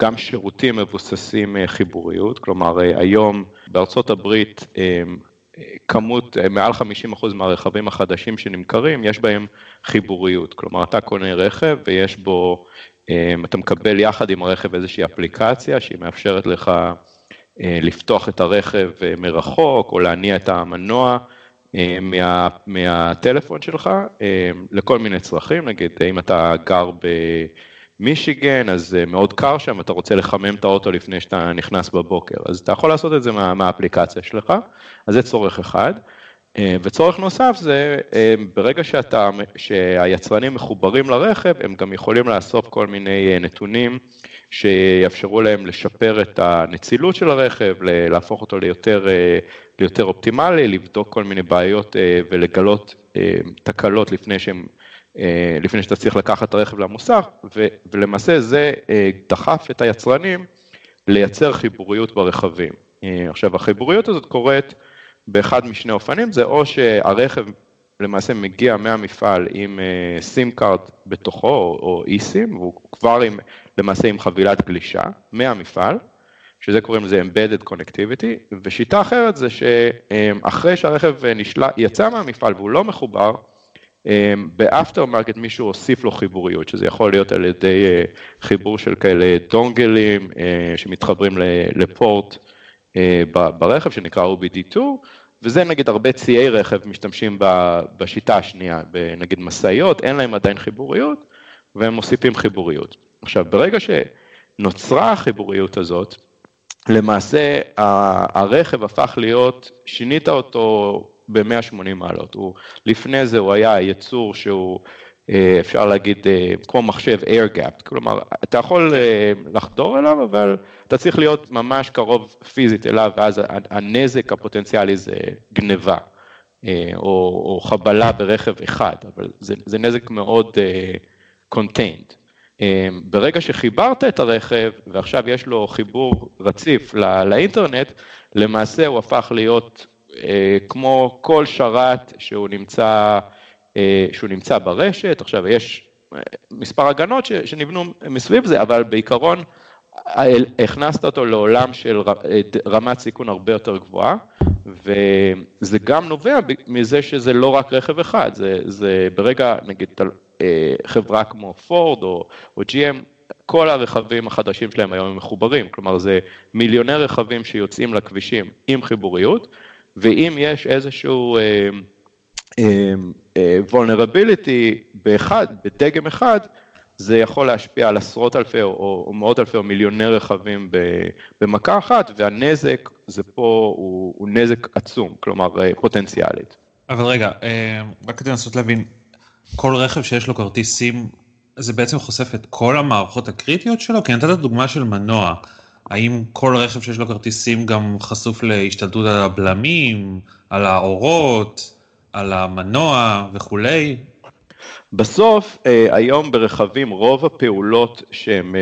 גם שירותים מבוססים חיבוריות, כלומר היום בארצות הברית, כמות, מעל 50% מהרכבים החדשים שנמכרים, יש בהם חיבוריות, כלומר אתה קונה רכב ויש בו, אתה מקבל יחד עם הרכב איזושהי אפליקציה שהיא מאפשרת לך לפתוח את הרכב מרחוק או להניע את המנוע מהטלפון שלך לכל מיני צרכים, נגיד אם אתה גר במישיגן אז מאוד קר שם, אתה רוצה לחמם את האוטו לפני שאתה נכנס בבוקר, אז אתה יכול לעשות את זה מהאפליקציה שלך, אז זה צורך אחד. וצורך נוסף זה, ברגע שהיצרנים מחוברים לרכב, הם גם יכולים לאסוף כל מיני נתונים שיאפשרו להם לשפר את הנצילות של הרכב, להפוך אותו ליותר אופטימלי, לבדוק כל מיני בעיות ולגלות תקלות לפני שאתה צריך לקחת את הרכב למוסך, ולמעשה זה דחף את היצרנים לייצר חיבוריות ברכבים. עכשיו, החיבוריות הזאת קורית באחד משני אופנים, זה או שהרכב למעשה מגיע מהמפעל עם סים קארד בתוכו או אי-סים, והוא כבר למעשה עם חבילת גלישה מהמפעל, שזה קוראים לזה embedded connectivity, ושיטה אחרת זה שאחרי שהרכב יצא מהמפעל והוא לא מחובר, באפטר מרקט מישהו הוסיף לו חיבוריות, שזה יכול להיות על ידי חיבור של כאלה דונגלים שמתחברים לפורט, ברכב שנקרא OBD2, וזה נגיד הרבה ציי רכב משתמשים בשיטה השנייה, נגיד מסעיות, אין להם עדיין חיבוריות, והם מוסיפים חיבוריות. עכשיו, ברגע שנוצרה החיבוריות הזאת, למעשה הרכב הפך להיות, שינית אותו ב-180 מעלות, לפני זה הוא היה יצור שהוא, אפשר להגיד, כמו מחשב air gap, כלומר, אתה יכול לחדור אליו, אבל אתה צריך להיות ממש קרוב פיזית אליו, ואז הנזק הפוטנציאלי זה גניבה, או חבלה ברכב אחד, אבל זה נזק מאוד contained. ברגע שחיברת את הרכב, ועכשיו יש לו חיבור רציף לאינטרנט, למעשה הוא הפך להיות כמו כל שרת שהוא נמצא ברשת, עכשיו יש מספר הגנות שנבנו מסביב זה, אבל בעיקרון הכנסת אותו לעולם של רמת סיכון הרבה יותר גבוהה, וזה גם נובע מזה שזה לא רק רכב אחד, זה ברגע נגיד חברה כמו פורד או GM, כל הרכבים החדשים שלהם היום הם מחוברים, כלומר זה מיליוני רכבים שיוצאים לכבישים עם חיבוריות, ואם יש איזשהו vulnerability בדגם אחד, זה יכול להשפיע על עשרות אלפי או מאות אלפי או מיליוני רכבים במכה אחת, והנזק זה פה הוא נזק עצום, כלומר פוטנציאלית. אבל רגע, רק כדי לנסות להבין, כל רכב שיש לו כרטיס סים, זה בעצם חושף את כל המערכות הקריטיות שלו? כי נתת דוגמה של מנוע, האם כל רכב שיש לו כרטיס סים גם חשוף להשתלטות על הבלמים, על האורות, על המנוע וכולי? בסוף, היום ברכבים רוב הפעולות שהן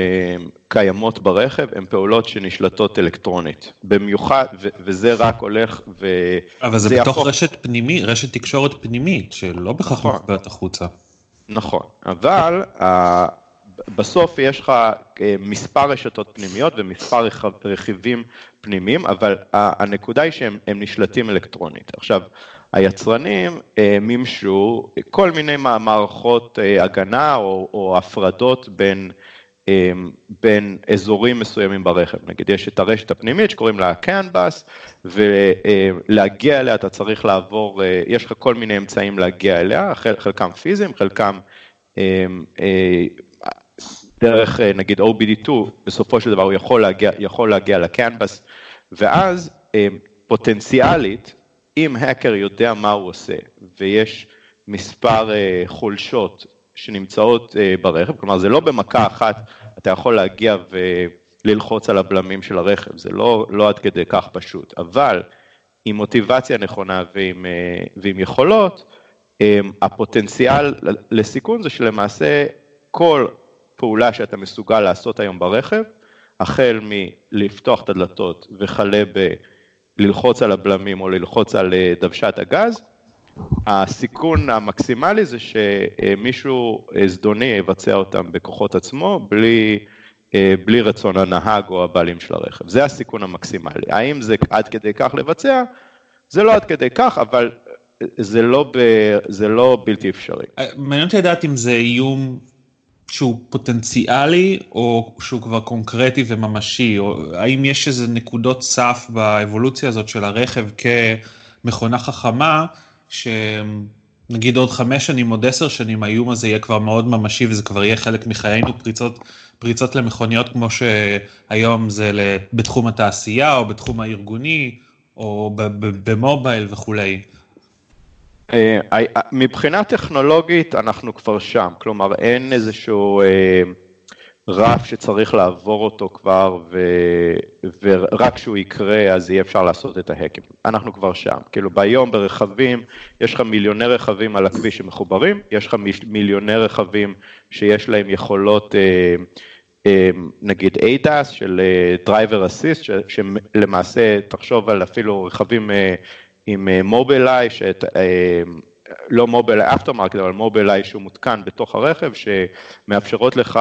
קיימות ברכב, הן פעולות שנשלטות אלקטרונית. במיוחד, וזה רק הולך ו... אבל זה בתוך רשת תקשורת פנימית, שלא בכך מפבעת החוצה. נכון, אבל בסוף יש לך מספר רשתות פנימיות ומספר רכיבים פנימיים, אבל הנקודה היא שהם נשלטים אלקטרונית. עכשיו, היצרנים מימשו כל מיני מערכות הגנה או הפרדות בין אזורים מסוימים ברכב. נגיד, יש את הרשת הפנימית שקוראים לה קנבס, ולהגיע אליה אתה צריך לעבור, יש לך כל מיני אמצעים להגיע אליה, חלקם פיזיים, חלקם דרך נגיד OBD2, בסופו של דבר הוא יכול להגיע לקנבס, ואז פוטנציאלית, אם האקר יודע מה הוא עושה, ויש מספר חולשות שנמצאות ברכב, כלומר זה לא במכה אחת, אתה יכול להגיע וללחוץ על הבלמים של הרכב, זה לא עד כדי כך פשוט, אבל עם מוטיבציה נכונה ועם יכולות, הפוטנציאל לסיכון זה שלמעשה כל פעולה שאתה מסוגל לעשות היום ברכב, החל מלפתוח את הדלתות וכלה בללחוץ על הבלמים או ללחוץ על דוושת הגז, הסיכון המקסימלי זה שמישהו זדוני יבצע אותם בכוחות עצמו, בלי רצון הנהג או הבעלים של הרכב. זה הסיכון המקסימלי. האם זה עד כדי כך לבצע? זה לא עד כדי כך, אבל זה לא בלתי אפשרי. מעניין לדעת אם זה איום שהוא פוטנציאלי, או שהוא כבר קונקרטי וממשי, או האם יש איזה נקודות סף באבולוציה הזאת של הרכב כמכונה חכמה, שנגיד עוד 5 שנים, עוד 10 שנים, האיום הזה יהיה כבר מאוד ממשי, וזה כבר יהיה חלק מחיינו, פריצות למכוניות, כמו שהיום זה בתחום התעשייה, או בתחום הארגוני, או במובייל וכולי. מבחינה טכנולוגית אנחנו כבר שם, כלומר אין איזשהו רף שצריך לעבור אותו כבר, ורק שהוא יקרה אז יהיה אפשר לעשות את ההקים, אנחנו כבר שם, כאילו ביום ברכבים, יש לך מיליוני רכבים על הכביש שמחוברים, יש לך מיליוני רכבים שיש להם יכולות, נגיד ADAS של Driver Assist, שלמעשה תחשוב על אפילו רכבים עם מובילאי, לא מובילאי אפטרמרקט, אבל מובילאי שהוא מותקן בתוך הרכב, שמאפשרות לך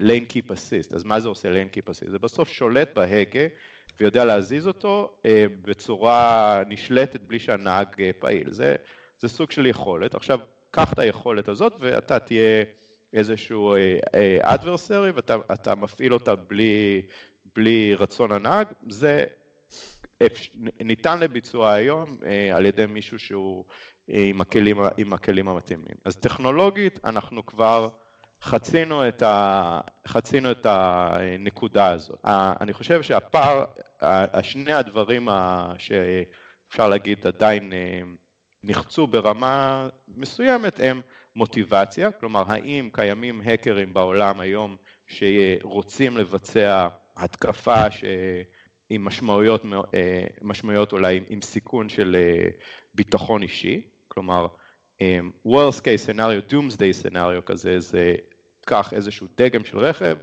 ליין קיפ אסיסט. אז מה זה עושה ליין קיפ אסיסט? זה בסוף שולט בהגה, ויודע להזיז אותו בצורה נשלטת, בלי שהנהג פעיל. זה סוג של יכולת. עכשיו, קח את היכולת הזאת, ואתה תהיה איזשהו אדברסרי, ואתה מפעיל אותה בלי רצון הנהג. זה ניתן לביצוע היום על ידי מישהו שהוא עם הכלים המתאימים. אז טכנולוגית אנחנו כבר חצינו את הנקודה הזאת. אני חושב שהפער, השני הדברים שאפשר להגיד עדיין נחצו ברמה מסוימת הם מוטיבציה, כלומר האם קיימים האקרים בעולם היום שרוצים לבצע התקפה עם משמעויות אולי, עם סיכון של ביטחון אישי, כלומר, worst case scenario, doomsday scenario כזה, זה כך איזשהו דגם של רכב,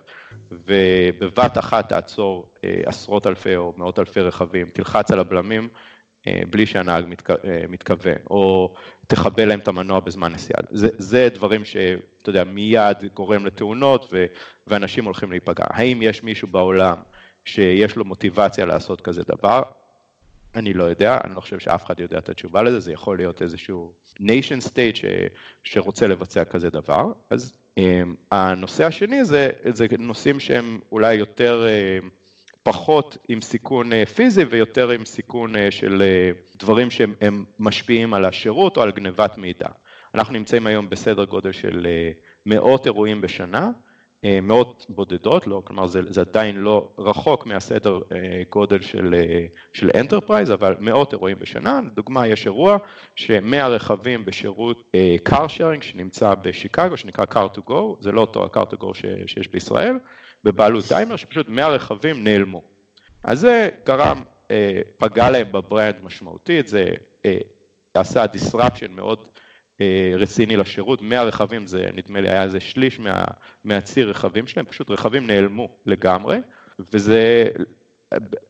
ובבת אחת תעצור עשרות אלפי או מאות אלפי רכבים, תלחץ על הבלמים בלי שהנהג מתכוון, או תחבל להם את המנוע בזמן נסיעה. זה דברים שאתה יודע, מיד גורם לתאונות, ואנשים הולכים להיפגע. האם יש מישהו בעולם שיש לו מוטיבציה לעשות כזה דבר, אני לא יודע, אני לא חושב שאף אחד יודע את התשובה לזה, זה יכול להיות איזשהו nation state שרוצה לבצע כזה דבר, אז הנושא השני זה נושאים שהם אולי יותר, פחות עם סיכון פיזי, ויותר עם סיכון של דברים שהם משפיעים על השירות, או על גניבת מידע. אנחנו נמצאים היום בסדר גודל של מאות אירועים בשנה, מאות בודדות, לא, כלומר זה עדיין לא רחוק מהסדר גודל של אנטרפרייז, אבל מאות אירועים בשנה, לדוגמה יש אירוע ש100 רכבים בשירות קאר שיירינג שנמצא בשיקגו, שנקרא Car2Go, זה לא אותו Car2Go שיש בישראל, בבעלות דיימר שפשוט 100 רכבים נעלמו. אז זה גרם, פגע להם בברנד משמעותית, זה עשה דיסרפשן מאוד רציני לשירות, 100 רכבים זה נדמה לי היה איזה שליש מהציר רכבים שלהם, פשוט רכבים נעלמו לגמרי, וזה,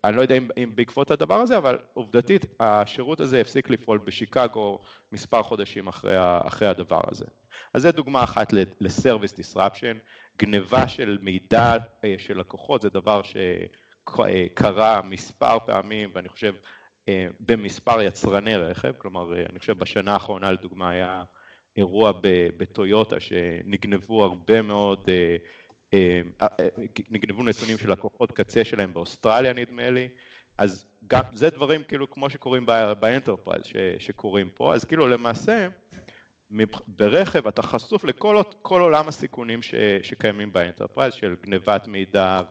אני לא יודע אם בעקבות הדבר הזה, אבל עובדתית השירות הזה הפסיק לפעול בשיקגו מספר חודשים אחרי הדבר הזה. אז זה דוגמה אחת לסרוויס דיסרפשן, גניבה של מידע של לקוחות, זה דבר שקרה מספר פעמים, ואני חושב, במספר יצרני רכב, כלומר, אני חושב בשנה האחרונה, לדוגמה, היה אירוע בטויוטה, שנגנבו הרבה מאוד, נגנבו נתונים של לקוחות קצה שלהם באוסטרליה, נדמה לי, אז גם, זה דברים כאילו כמו שקוראים באנטרפרייז, שקוראים פה, אז כאילו למעשה, ברכב אתה חשוף לכל עולם הסיכונים שקיימים באנטרפרייז, של גניבת מידע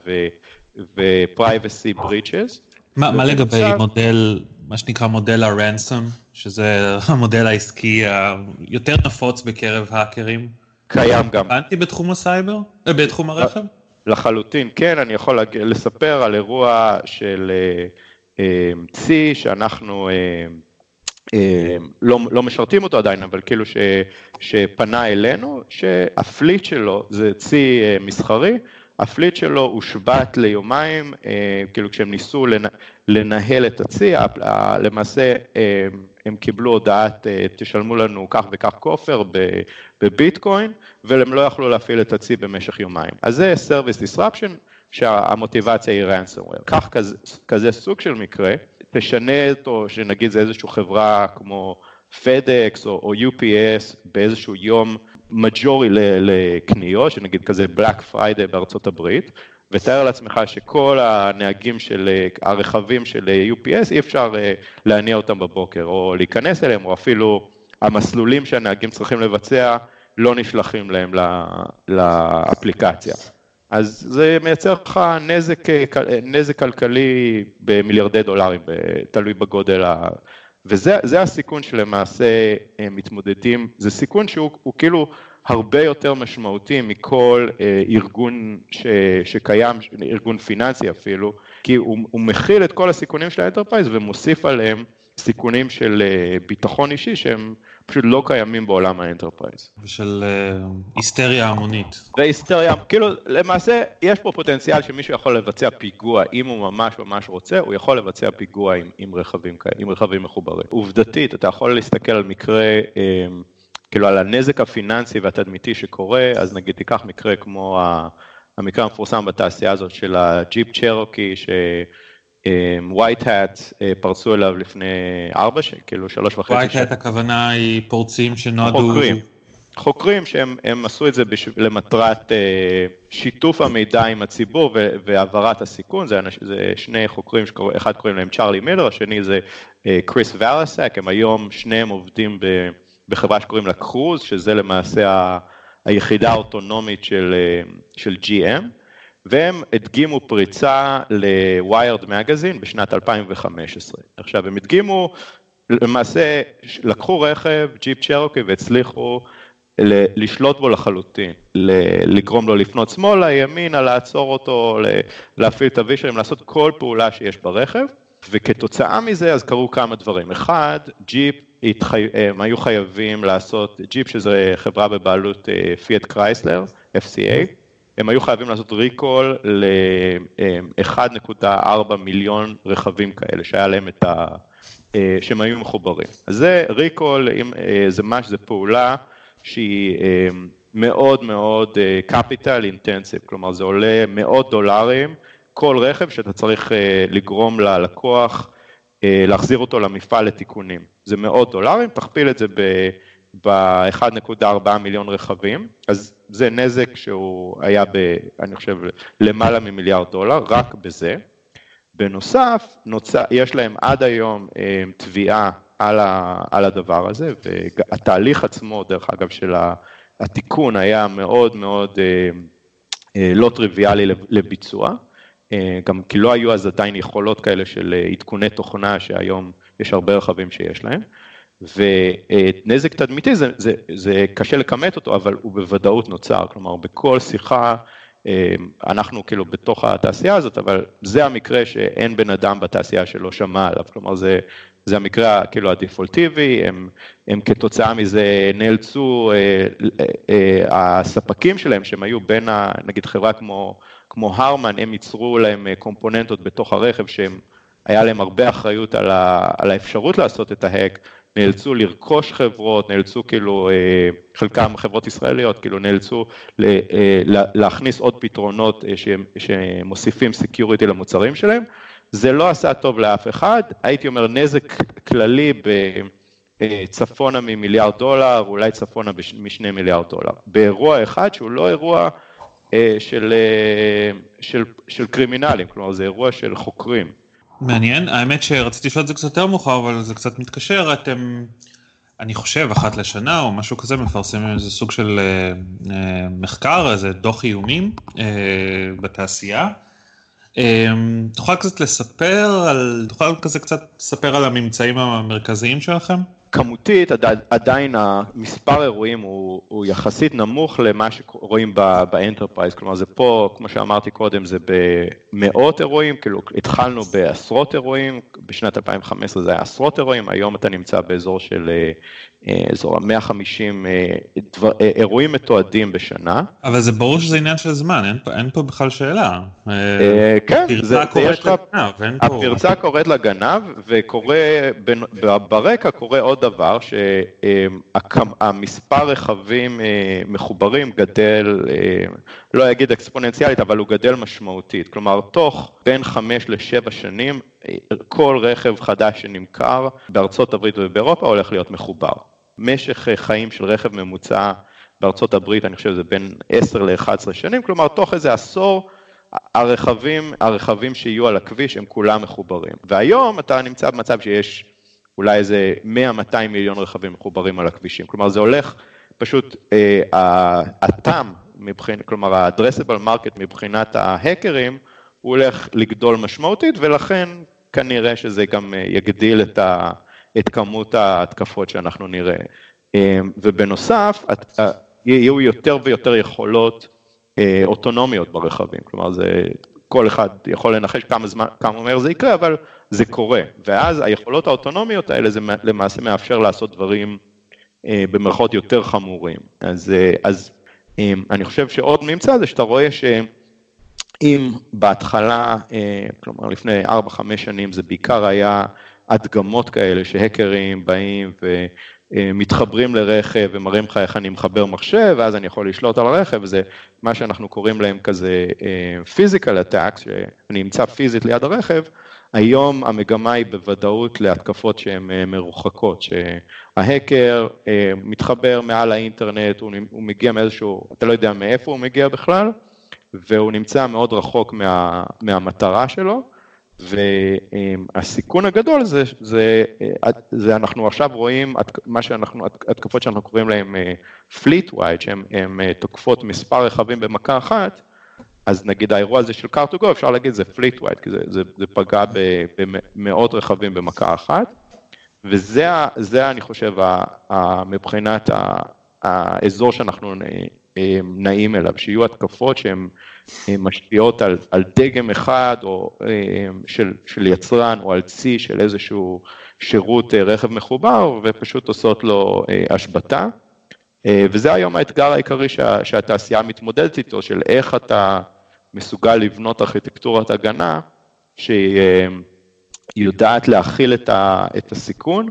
ו-privacy breaches, מה לגבי מודל מה שנקרא מודל הרנסום, שזה המודל העסקי היותר נפוץ בקרב האקרים. קיים גם. הבנתי בתחום הסייבר? בתחום הרכב? לחלוטין, כן, אני יכול לספר על אירוע של צי, שאנחנו לא משרתים אותו עדיין, אבל כאילו שפנה אלינו, שהפליט שלו, זה צי מסחרי, הפליט שלו הושבת ליומיים, כאילו כשהם ניסו לנהל את הצי, למעשה הם קיבלו הודעת, תשלמו לנו כך וכך כופר בביטקוין, והם לא יכלו להפעיל את הצי במשך יומיים. אז זה Service Disruption, שהמוטיבציה היא ransomware. כך כזה סוג של מקרה, תשנה אותו, שנגיד זה איזושהי חברה כמו FedEx או UPS, באיזשהו יום מג'ורי לקניו, שנגיד כזה Black Friday בארצות הברית, ותאר לעצמך שכל הנהגים של הרכבים של UPS, אי אפשר להניע אותם בבוקר, או להיכנס אליהם, או אפילו המסלולים שהנהגים צריכים לבצע, לא נשלחים להם לאפליקציה. אז זה מייצר לך נזק כלכלי במיליארדי דולרים, תלוי בגודל ה... וזה הסיכון שלמעשה מתמודדים, זה סיכון שהוא כאילו הרבה יותר משמעותי מכל ארגון שקיים, ארגון פיננסי אפילו, כי הוא מכיל את כל הסיכונים של האנטרפרייז ומוסיף עליהם סיכונים של ביטחון אישי שהם פשוט לא קיימים בעולם האנטרפרייז. ושל היסטריה המונית. והיסטריה, כאילו למעשה יש פה פוטנציאל שמישהו יכול לבצע פיגוע, אם הוא ממש רוצה, הוא יכול לבצע פיגוע עם רכבים מחוברים. עובדתית, אתה יכול להסתכל על מקרה, כאילו על הנזק הפיננסי והתדמיתי שקורה, אז נגיד תיקח מקרה כמו המקרה המפורסם בתעשייה הזאת של הג'יפ צ'רוקי, ש... ווייט האט פרצו אליו לפני 3.5 שנים. ווייט האט הכוונה היא פורצים שנועדו... חוקרים שהם עשו את זה למטרת שיתוף המידע עם הציבור והעברת הסיכון, זה שני חוקרים, אחד קוראים להם צ'רלי מילר, השני זה קריס ולסק, הם היום שניהם עובדים בחברה שקוראים לה קרוז, שזה למעשה היחידה האוטונומית של GM, והם הדגימו פריצה ל-Wired Magazine בשנת 2015. עכשיו, הם הדגימו, למעשה, לקחו רכב, ג'יפ צ'רוקי, והצליחו לשלוט בו לחלוטין, לגרום לו לפנות שמאלה, ימינה, לעצור אותו, להפעיל את הווישרים, לעשות כל פעולה שיש ברכב, וכתוצאה מזה, אז קרו כמה דברים. אחד, ג'יפ, הם היו חייבים לעשות, ג'יפ שזה חברה בבעלות פיאט קרייסלר, FCA, הם היו חייבים לעשות ריקול ל-1.4 מיליון רכבים כאלה, שהיה להם את ה... שהם היו מחוברים. אז זה ריקול, זה מה שזה פעולה שהיא מאוד מאוד capital intensive, כלומר זה עולה מאות $100, כל רכב שאתה צריך לגרום ללקוח, להחזיר אותו למפעל לתיקונים. זה מאות $100, תכפיל את זה ב-1.4 מיליון רכבים, אז זה נזק שהוא היה, אני חושב, למעלה ממיליארד דולר, רק בזה. בנוסף, יש להם עד היום תביעה על הדבר הזה, והתהליך עצמו, דרך אגב, של התיקון היה מאוד מאוד לא טריוויאלי לביצוע, גם כי לא היו אז עדיין יכולות כאלה של עדכוני תוכנה, שהיום יש הרבה רכבים שיש להם. ונזק תדמיתי זה קשה לכמת אותו, אבל הוא בוודאות נוצר, כלומר בכל שיחה, אנחנו כאילו בתוך התעשייה הזאת, אבל זה המקרה שאין בן אדם בתעשייה שלא שמע עליו, כלומר זה המקרה כאילו הדפולטיבי, הם כתוצאה מזה נאלצו, הספקים שלהם שהם היו בין, נגיד חברה כמו הרמן, הם ייצרו להם קומפוננטות בתוך הרכב שהם, היה להם הרבה אחריות על האפשרות לעשות את ההק, נאלצו לרכוש חברות, נאלצו כאילו, חלקם חברות ישראליות, כאילו נאלצו להכניס עוד פתרונות שמוסיפים סקיוריטי למוצרים שלהם, זה לא עשה טוב לאף אחד, הייתי אומר נזק כללי בצפונה ממיליארד דולר, אולי צפונה מ$2 מיליארד, באירוע אחד שהוא לא אירוע של קרימינלים, כלומר זה אירוע של חוקרים. מעניין, האמת שרציתי לשאול את זה קצת יותר מאוחר, אבל זה קצת מתקשר, אתם, אני חושב, אחת לשנה או משהו כזה, מפרסמים איזה סוג של מחקר, איזה דוח איומים בתעשייה, תוכל קצת לספר על הממצאים המרכזיים שלכם? כמותית, עדיין מספר אירועים הוא יחסית נמוך למה שרואים באנטרפרייז, כלומר זה פה, כמו שאמרתי קודם, זה במאות אירועים, כאילו התחלנו בעשרות אירועים, בשנת 2015 זה היה עשרות אירועים, היום אתה נמצא באזור של 150 אירועים מתועדים בשנה. אבל זה ברור שזה עניין של זמן, אין פה בכלל שאלה. כן, הפרצה קוראת לגנב, וקורא ברקע, קורה עוד דבר שהמספר רכבים מחוברים גדל, לא אגיד אקספוננציאלית, אבל הוא גדל משמעותית. כלומר, תוך בין 5 ל-7 שנים, כל רכב חדש שנמכר בארצות הברית ובאירופה הולך להיות מחובר. משך חיים של רכב ממוצע בארצות הברית, אני חושב, זה בין 10 ל-11 שנים. כלומר, תוך איזה עשור, הרכבים שיהיו על הכביש הם כולם מחוברים. והיום אתה נמצא במצב שיש אולי איזה 100-200 מיליון רכבים מחוברים על הכבישים. כלומר, זה הולך פשוט, הטעם, כלומר, ה-addressable market מבחינת ההקרים, הוא הולך לגדול משמעותית, ולכן כנראה שזה גם יגדיל את כמות ההתקפות שאנחנו נראה. ובנוסף, יהיו יותר ויותר יכולות אוטונומיות ברכבים. כלומר, זה כל אחד יכול לנחש כמה מהר זה יקרה, אבל זה קורה. ואז היכולות האוטונומיות האלה, זה למעשה מאפשר לעשות דברים במרכאות יותר חמורים. אז אני חושב שעוד ממצא זה שאתה רואה שאם בהתחלה, כלומר לפני 4-5 שנים, זה בעיקר היה הדגמות כאלה שהקרים באים ומתחברים לרכב ומראים לך איך אני מחבר מחשב, ואז אני יכול לשלוט על הרכב, זה מה שאנחנו קוראים להם כזה פיזיקל אטאקס, שאני אמצא פיזית ליד הרכב. היום המגמה היא בוודאות להתקפות שהן מרוחקות, שההקר מתחבר מעל האינטרנט, הוא מגיע מאיזשהו, אתה לא יודע מאיפה הוא מגיע בכלל, והוא נמצא מאוד רחוק מהמטרה שלו, והסיכון הגדול זה אנחנו עכשיו רואים מה שאנחנו, התקפות שאנחנו קוראים להם פליט ווייד, שהן תוקפות מספר רכבים במכה אחת, אז נגיד האירוע הזה של Car2Go, אפשר להגיד זה פליט ווייד, כי זה פגע במאות רכבים במכה אחת, וזה אני חושב מבחינת האזור שאנחנו נעים אליו, שיהיו התקפות שהן משפיעות על דגם אחד או של יצרן או על צי של איזשהו שירות רכב מחובר ופשוט עושות לו השבטה, וזה היום האתגר העיקרי שהתעשייה מתמודדת איתו, של איך אתה מסוגל לבנות ארכיטקטורת הגנה שהיא יודעת להכיל את הסיכון,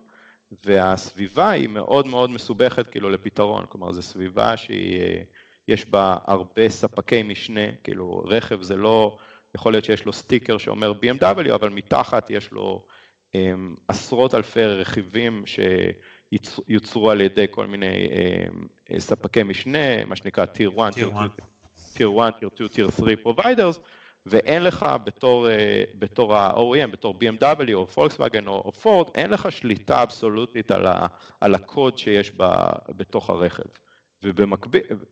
והסביבה היא מאוד מאוד מסובכת כאילו לפתרון, כלומר זו סביבה שיש בה הרבה ספקי משנה, כאילו רכב זה לא, יכול להיות שיש לו סטיקר שאומר BMW, אבל מתחת יש לו עשרות אלפי רכיבים שיוצרו על ידי כל מיני ספקי משנה, מה שנקרא Tier 1, Tier 2, Tier 3 providers, ואין לך בתור ה-OEM, בתור BMW או Volkswagen או Ford, אין לך שליטה אבסולוטית על הקוד שיש בתוך הרכב.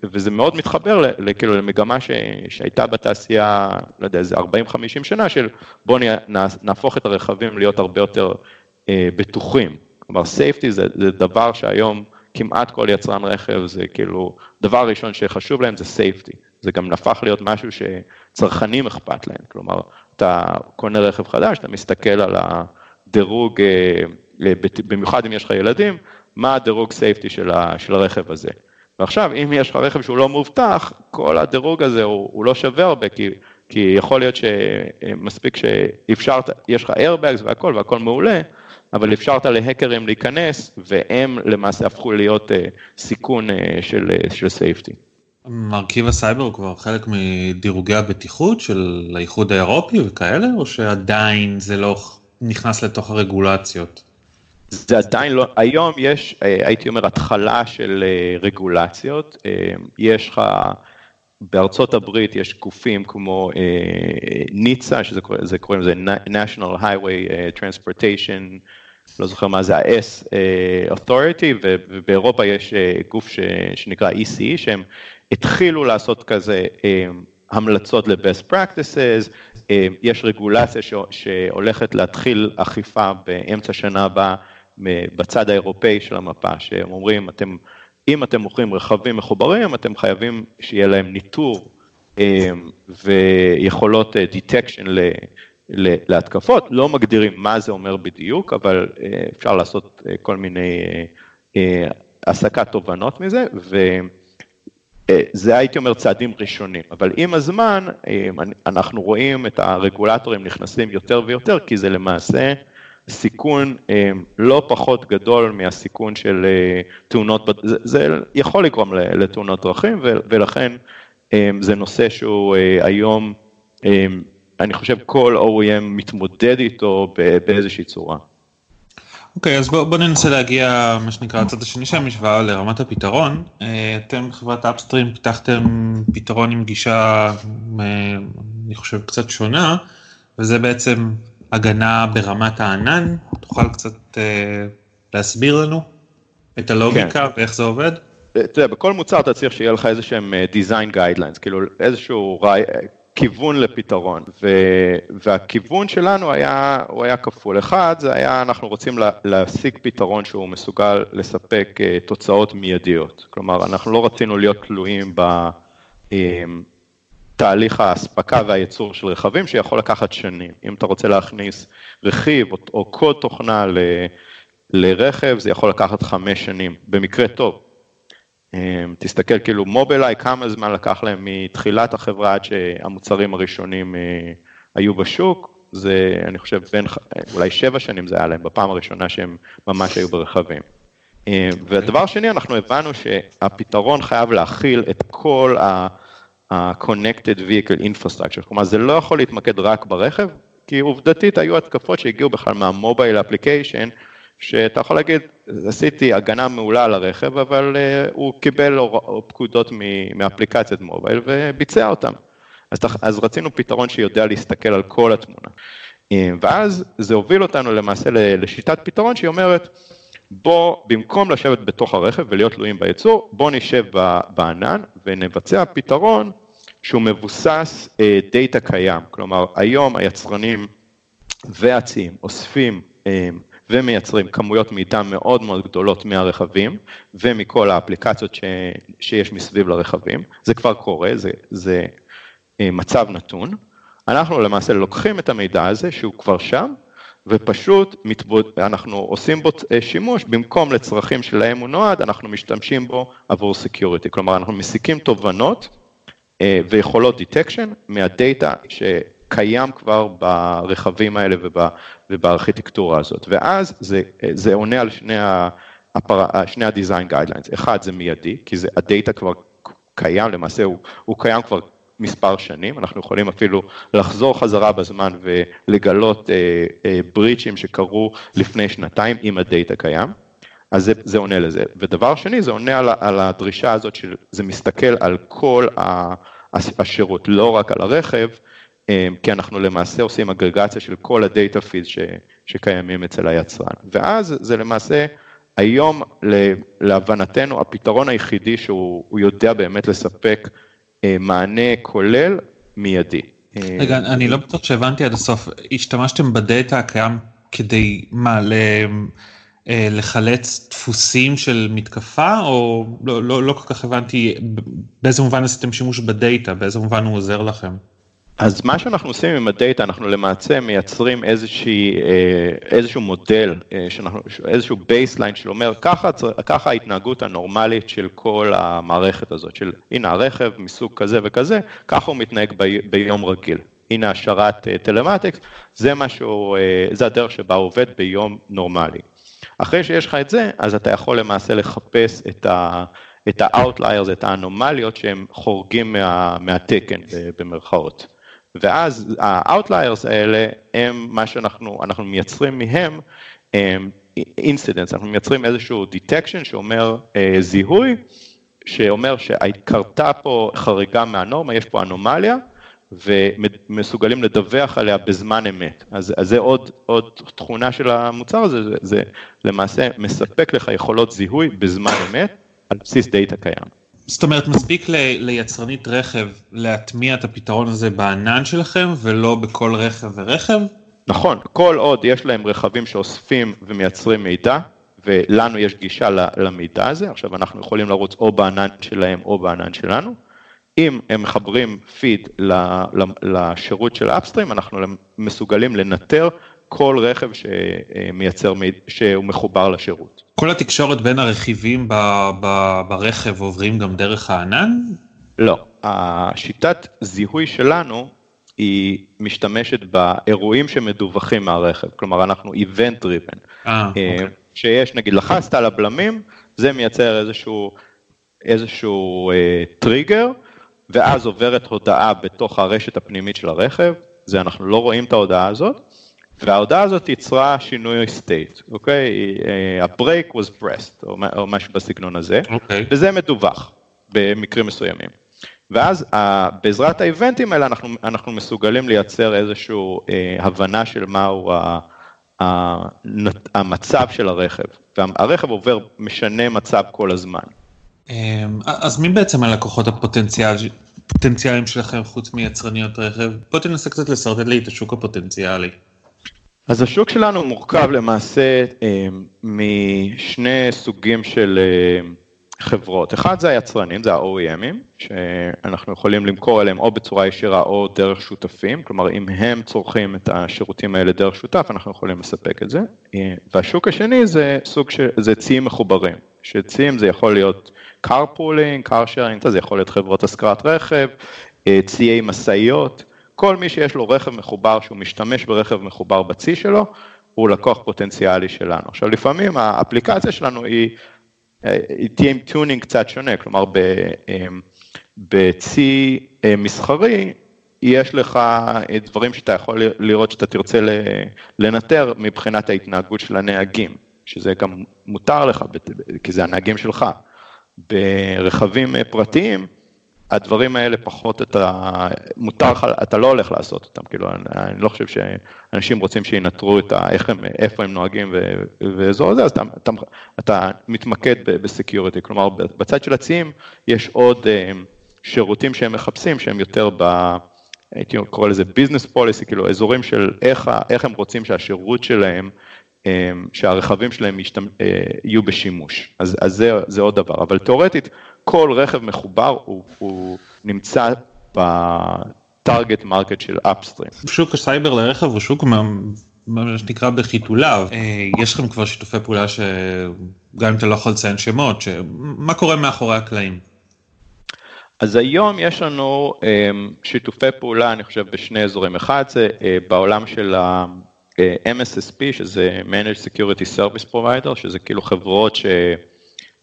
וזה מאוד מתחבר כאילו למגמה שהייתה בתעשייה, לא יודע, זה 40-50 שנה של בוא נהפוך את הרכבים להיות הרבה יותר בטוחים. כלומר, safety זה דבר שהיום כמעט כל יצרן רכב, זה כאילו, דבר ראשון שחשוב להם זה safety. זה גם נפך להיות משהו שצרכנים אכפת להם, כלומר, אתה קונה רכב חדש, אתה מסתכל על הדירוג, במיוחד אם יש לך ילדים, מה הדירוג סייפטי של הרכב הזה. ועכשיו, אם יש לך רכב שהוא לא מובטח, כל הדירוג הזה הוא לא שווה הרבה, כי יכול להיות שמספיק שאפשרת, יש לך איירבאגס והכל מעולה, אבל אפשרת להקרים להיכנס, והם למעשה הפכו להיות סיכון של סייפטי. מרכיב הסייבר הוא כבר חלק מדירוגי הבטיחות של האיחוד האירופי וכאלה, או שעדיין זה לא נכנס לתוך הרגולציות? זה עדיין לא, היום יש, הייתי אומר, התחלה של רגולציות, יש לך, בארצות הברית יש גופים כמו ניצה, שזה קוראים לזה National Highway Transportation, לא זוכר מה זה ה-S Authority, ובאירופה יש גוף שנקרא ECE, שהם התחילו לעשות כזה המלצות ל-best practices, יש רגולציה שהולכת להתחיל אכיפה באמצע שנה הבאה בצד האירופאי של המפה, שהם אומרים, אם אתם מוכרים רכבים מחוברים, אתם חייבים שיהיה להם ניטור ויכולות detection להתקפות, לא מגדירים מה זה אומר בדיוק, אבל אפשר לעשות כל מיני עסקת תובנות מזה, וזה הייתי אומר צעדים ראשונים, אבל עם הזמן אנחנו רואים את הרגולטורים נכנסים יותר ויותר, כי זה למעשה סיכון לא פחות גדול מהסיכון של תאונות, זה יכול לגרום לתאונות דרכים, ולכן זה נושא שהוא היום, אני חושב כל OEM מתמודד איתו באיזושהי צורה. אוקיי, אז בואו ננסה להגיע, מה שנקרא, הצד השני שהמשוואה לרמת הפתרון. אתם חברת אפסטרים פיתחתם פתרון עם גישה, אני חושב, קצת שונה, וזה בעצם הגנה ברמת הענן. תוכל קצת להסביר לנו את הלוגיקה ואיך זה עובד? תראה, בכל מוצר אתה צריך שיהיה לך איזה שהם design guidelines, כאילו איזשהו כיוון לפתרון, והכיוון שלנו היה, הוא היה כפול. אחד, זה היה, אנחנו רוצים להשיג פתרון שהוא מסוגל לספק תוצאות מיידיות. כלומר, אנחנו לא רצינו להיות תלויים בתהליך ההספקה והייצור של רכבים, שיכול לקחת שנים. אם אתה רוצה להכניס רכיב או קוד תוכנה לרכב, זה יכול לקחת 5 שנים, במקרה טוב. תסתכל כאילו מובילאיי, כמה זמן לקח להם מתחילת החברה עד שהמוצרים הראשונים היו בשוק, זה אני חושב בין אולי 7 שנים זה היה להם בפעם הראשונה שהם ממש היו ברכבים. והדבר שני, אנחנו הבנו שהפתרון חייב להכיל את כל ה-Connected Vehicle Infrastructure, כלומר זה לא יכול להתמקד רק ברכב, כי עובדתית היו התקפות שהגיעו בכלל מהמובייל אפליקיישן, שאתה יכול להגיד, עשיתי הגנה מעולה על הרכב, אבל הוא קיבל פקודות מאפליקציית מובייל וביצע אותם. אז רצינו פתרון שיודע להסתכל על כל התמונה. ואז זה הוביל אותנו למעשה לשיטת פתרון שהיא אומרת, בוא במקום לשבת בתוך הרכב ולהיות תלויים בייצור, בוא נשב בענן ונבצע פתרון שהוא מבוסס דאטה קיים. כלומר, היום היצרנים והציים אוספים ומייצרים כמויות מידע מאוד מאוד גדולות מהרכבים, ומכל האפליקציות שיש מסביב לרכבים, זה כבר קורה, זה מצב נתון, אנחנו למעשה לוקחים את המידע הזה, שהוא כבר שם, ופשוט אנחנו עושים בו שימוש, במקום לצרכים שלהם הוא נועד, אנחנו משתמשים בו עבור סקיוריטי, כלומר אנחנו מסיקים תובנות, ויכולות דיטקשן, מהדאטה קיים כבר ברכבים האלה ובארכיטקטורה הזאת, ואז זה עונה על שני ה-Design Guidelines, אחד זה מיידי, כי הדאטה כבר קיים, למעשה הוא קיים כבר מספר שנים, אנחנו יכולים אפילו לחזור חזרה בזמן ולגלות בריצ'ים שקרו לפני 2 שנים, אם הדאטה קיים, אז זה עונה לזה, ודבר שני, זה עונה על הדרישה הזאת, שזה מסתכל על כל השירות, לא רק על הרכב, כי אנחנו למעשה עושים אגרגציה של כל הדאטה פיד שקיימים אצל היצרן. ואז זה למעשה היום להבנתנו הפתרון היחידי שהוא יודע באמת לספק מענה כולל מיידי. רגע, אני לא בטוח שהבנתי עד הסוף, השתמשתם בדאטה הקיים כדי מה, לחלץ דפוסים של מתקפה, או לא כל כך הבנתי באיזה מובן עשיתם שימוש בדאטה, באיזה מובן הוא עוזר לכם? אז מה שאנחנו עושים עם הדאטה, אנחנו למעשה מייצרים איזשהו מודל, איזשהו בייסליין שאומר, ככה ההתנהגות הנורמלית של כל המערכת הזאת, של הנה הרכב מסוג כזה וכזה, ככה הוא מתנהג ביום רגיל. הנה השרת טלמטיקס, זה הדרך שבה הוא עובד ביום נורמלי. אחרי שיש לך את זה, אז אתה יכול למעשה לחפש את ה-outliers, את האנומליות שהם חורגים מהתקן במרכאות. ואז ה-outliers האלה הם מה שאנחנו מייצרים מהם, incidents, אנחנו מייצרים איזשהו detection שאומר זיהוי, שאומר שקרתה פה חריגה מהנורמה, יש פה אנומליה, ומסוגלים לדווח עליה בזמן אמת. אז זה עוד תכונה של המוצר הזה, זה למעשה מספק לך יכולות זיהוי בזמן אמת, על בסיס דאטה קיים. זאת אומרת, מספיק ליצרנית רכב להטמיע את הפתרון הזה בענן שלכם, ולא בכל רכב ורכב? נכון, כל עוד יש להם רכבים שאוספים ומייצרים מידע, ולנו יש גישה למידע הזה, עכשיו אנחנו יכולים לרוץ או בענן שלהם או בענן שלנו, אם הם מחברים פיד לשירות של האפסטרים, אנחנו מסוגלים לנטר כל רכב שמייצר, שהוא מחובר לשירות. כל התקשורת בין הרכיבים ברכב עוברים גם דרך הענן? לא, השיטת זיהוי שלנו היא משתמשת באירועים שמדווחים מהרכב, כלומר אנחנו event driven. אוקיי. שיש נגיד לחסת על הבלמים, זה מייצר איזשהו טריגר, ואז עוברת הודעה בתוך הרשת הפנימית של הרכב, זה אנחנו לא רואים את ההודעה הזאת, וההודעה הזאת יצרה שינוי state, אוקיי? ה-break was pressed, או משהו בסגנון הזה, אוקיי. וזה מדווח במקרים מסוימים. ואז בעזרת האיבנטים האלה אנחנו מסוגלים לייצר איזשהו הבנה של מהו המצב של הרכב, והרכב עובר משנה מצב כל הזמן. אז מי בעצם הלקוחות הפוטנציאליים שלכם חוץ מיצרניות רכב? בוא תנסה קצת לסרטט לי את השוק הפוטנציאלי. אז השוק שלנו מורכב למעשה משני סוגים של חברות. אחד זה היצרנים, זה ה-OEMים, שאנחנו יכולים למכור אליהם או בצורה ישירה או דרך שותפים, כלומר אם הם צורכים את השירותים האלה דרך שותף, אנחנו יכולים לספק את זה. והשוק השני זה סוג שזה ציים מחוברים, שציים זה יכול להיות carpooling, car sharing, זה יכול להיות חברות השכרת רכב, ציי מסעיות, כל מי שיש לו רכב מחובר, שהוא משתמש ברכב מחובר בצי שלו, הוא לקוח פוטנציאלי שלנו. עכשיו לפעמים האפליקציה שלנו היא תהיה עם טיונינג קצת שונה, כלומר בצי מסחרי, יש לך דברים שאתה יכול לראות שאתה תרצה לנטר מבחינת ההתנהגות של הנהגים, שזה גם מותר לך, כי זה הנהגים שלך. ברכבים פרטיים, הדברים האלה פחות מותר, אתה לא הולך לעשות אותם, כאילו אני לא חושב שאנשים רוצים שינטרו איפה הם נוהגים וזו, אז אתה מתמקד בסקיוריטי, כלומר בצד של הציים יש עוד שירותים שהם מחפשים, שהם יותר הייתי קורא לזה ביזנס פוליסי, כאילו אזורים של איך הם רוצים שהשירות שלהם, שהרכבים שלהם יהיו בשימוש, אז זה עוד דבר, אבל תיאורטית, כל רכב מחובר הוא נמצא בטארגט מרקט של אפסטרים. שוק הסייבר לרכב הוא שוק מה שנקרא בחיתוליו. יש לכם כבר שיתופי פעולה שגם אם אתה לא יכול לציין שמות, מה קורה מאחורי הקלעים? אז היום יש לנו שיתופי פעולה, אני חושב, בשני אזורים. אחד זה בעולם של ה-MSSP, שזה Managed Security Service Provider, שזה כאילו חברות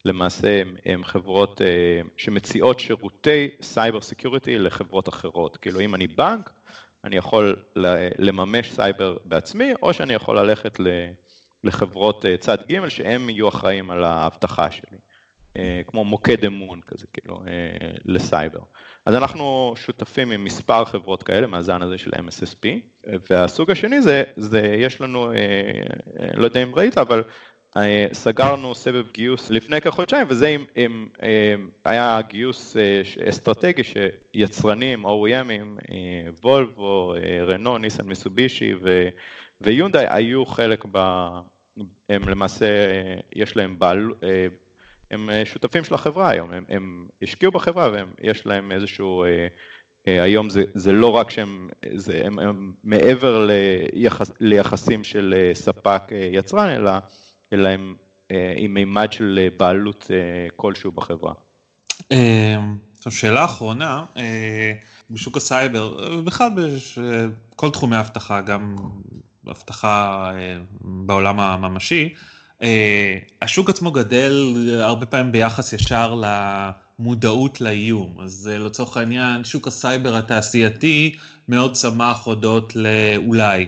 למעשה הם חברות שמציעות שירותי סייבר סקיוריטי לחברות אחרות. כאילו אם אני בנק, אני יכול לממש סייבר בעצמי, או שאני יכול ללכת לחברות צד ג' שהם יהיו אחראים על ההבטחה שלי. כמו מוקד אמון כזה, כאילו, לסייבר. אז אנחנו שותפים עם מספר חברות כאלה, מהזן הזה של MSSP, והסוג השני זה יש לנו, לא יודע אם ראית, אבל סגרנו סבב גיוס לפני כחודשיים, וזה היה גיוס אסטרטגי שיצרנים, OEMים, וולבו, רנו, ניסן מיסובישי ויונדאי היו חלק, הם למעשה, יש להם הם שותפים של החברה היום, הם השקיעו בחברה ויש להם איזשהו, היום זה לא רק שהם, הם מעבר ליחסים של ספק יצרן, אלא הם עם מימד של בעלות כלשהו בחברה. עכשיו, שאלה אחרונה, בשוק הסייבר, בכלל בכל תחומי האבטחה, גם האבטחה בעולם הממשי, השוק עצמו גדל הרבה פעמים ביחס ישר למודעות לאיום, אז לצורך העניין, שוק הסייבר התעשייתי מאוד שמח הודות לאולי,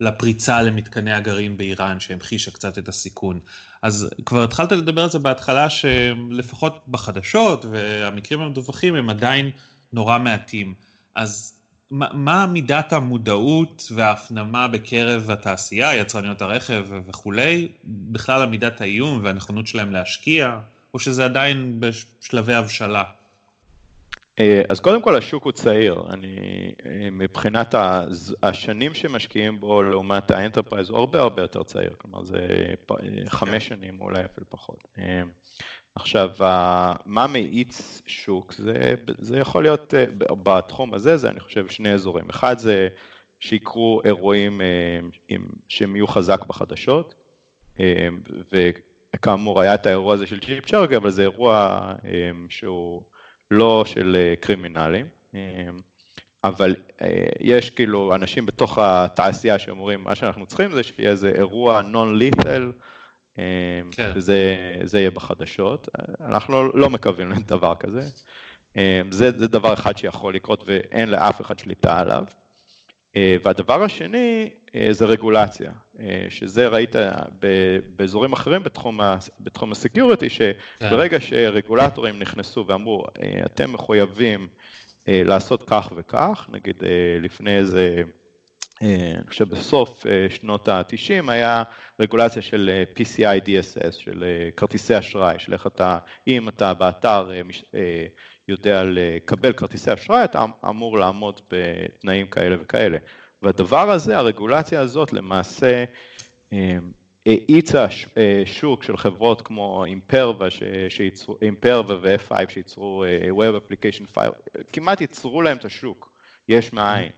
לפריצה למתקני הגרעין באיראן שהמחישה קצת את הסיכון. אז כבר התחלת לדבר על זה בהתחלה שלפחות בחדשות והמקרים המדווחים הם עדיין נורא מעטים. אז מה מידת המודעות וההפנמה בקרב התעשייה, יצרניות הרכב וכולי, בכלל מידת האיום והנכונות שלהם להשקיע או שזה עדיין בשלבי הבשלה? אז קודם כל השוק הוא צעיר, מבחינת השנים שמשקיעים בו לעומת האנטרפרייז הוא הרבה הרבה יותר צעיר, כלומר זה 5 שנים אולי אפילו פחות. עכשיו, מה מאיץ שוק, זה יכול להיות, בתחום הזה זה אני חושב 2 אזורים, אחד זה שיקרו אירועים שהם יהיו חזק בחדשות, וכאמור היה את האירוע הזה של ג'יפ צ'רוקי, אבל זה אירוע שהוא לא של קרימינלים, אבל יש כאילו אנשים בתוך התעשייה שאומרים, מה שאנחנו צריכים זה שיהיה איזה אירוע נון-ליתל, שזה יהיה בחדשות, אנחנו לא מקווים לדבר כזה, זה דבר אחד שיכול לקרות ואין לאף אחד שליטה עליו, והדבר השני זה רגולציה, שזה ראית באזורים אחרים בתחום הסקיוריטי, שברגע שרגולטורים נכנסו ואמרו, אתם מחויבים לעשות כך וכך, נגיד לפני איזה, אני חושב בסוף שנות ה-90 היה רגולציה של PCI DSS, של כרטיסי אשראי, של איך אתה, אם אתה באתר יודע לקבל כרטיסי אשראי, אתה אמור לעמוד בתנאים כאלה וכאלה. והדבר הזה, הרגולציה הזאת למעשה האיצה שוק של חברות כמו אימפרבה ו-F5 שייצרו Web Application File, כמעט ייצרו להם את השוק, יש מאין.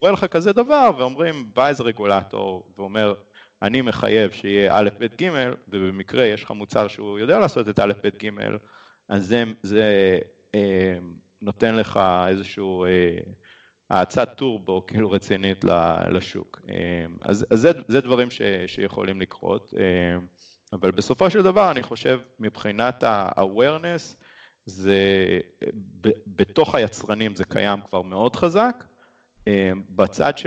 קורא לך כזה דבר ואומרים, בא איזה רגולטור ואומר, אני מחייב שיהיה א' ב' ג' ובמקרה יש לך מוצר שהוא יודע לעשות את א' ב' ג', אז זה נותן לך איזשהו האצת טורבו כאילו רצינית לשוק. אז זה דברים שיכולים לקרות, אבל בסופו של דבר אני חושב מבחינת ה-awareness, זה בתוך היצרנים זה קיים כבר מאוד חזק, בצד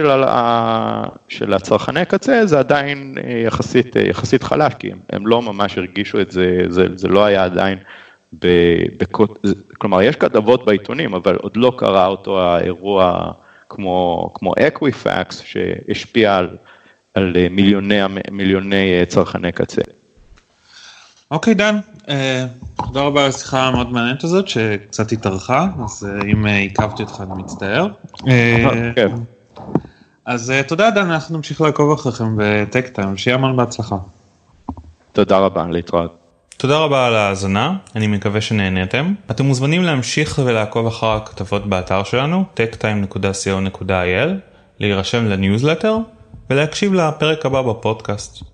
של הצרכני קצה זה עדיין יחסית חלש, כי הם לא ממש הרגישו את זה, זה לא היה עדיין, כלומר יש כתבות בעיתונים, אבל עוד לא קרה אותו האירוע כמו Equifax, שהשפיע על מיליוני צרכני קצה. אוקיי, דן, תודה רבה על השיחה המאוד מעניינת הזאת, שקצת התארכה, אז אם עיכבתי אותך, אני מצטער. כן. אז תודה, דן, אנחנו נמשיך לעקוב אחריכם בטק-טיים, שיהיה המון בהצלחה. תודה רבה, להתראות. תודה רבה על ההאזנה, אני מקווה שנהניתם. אתם מוזמנים להמשיך ולעקוב אחר הכתבות באתר שלנו, techtime.co.il, להירשם לניוזלטר, ולהקשיב לפרק הבא בפודקאסט.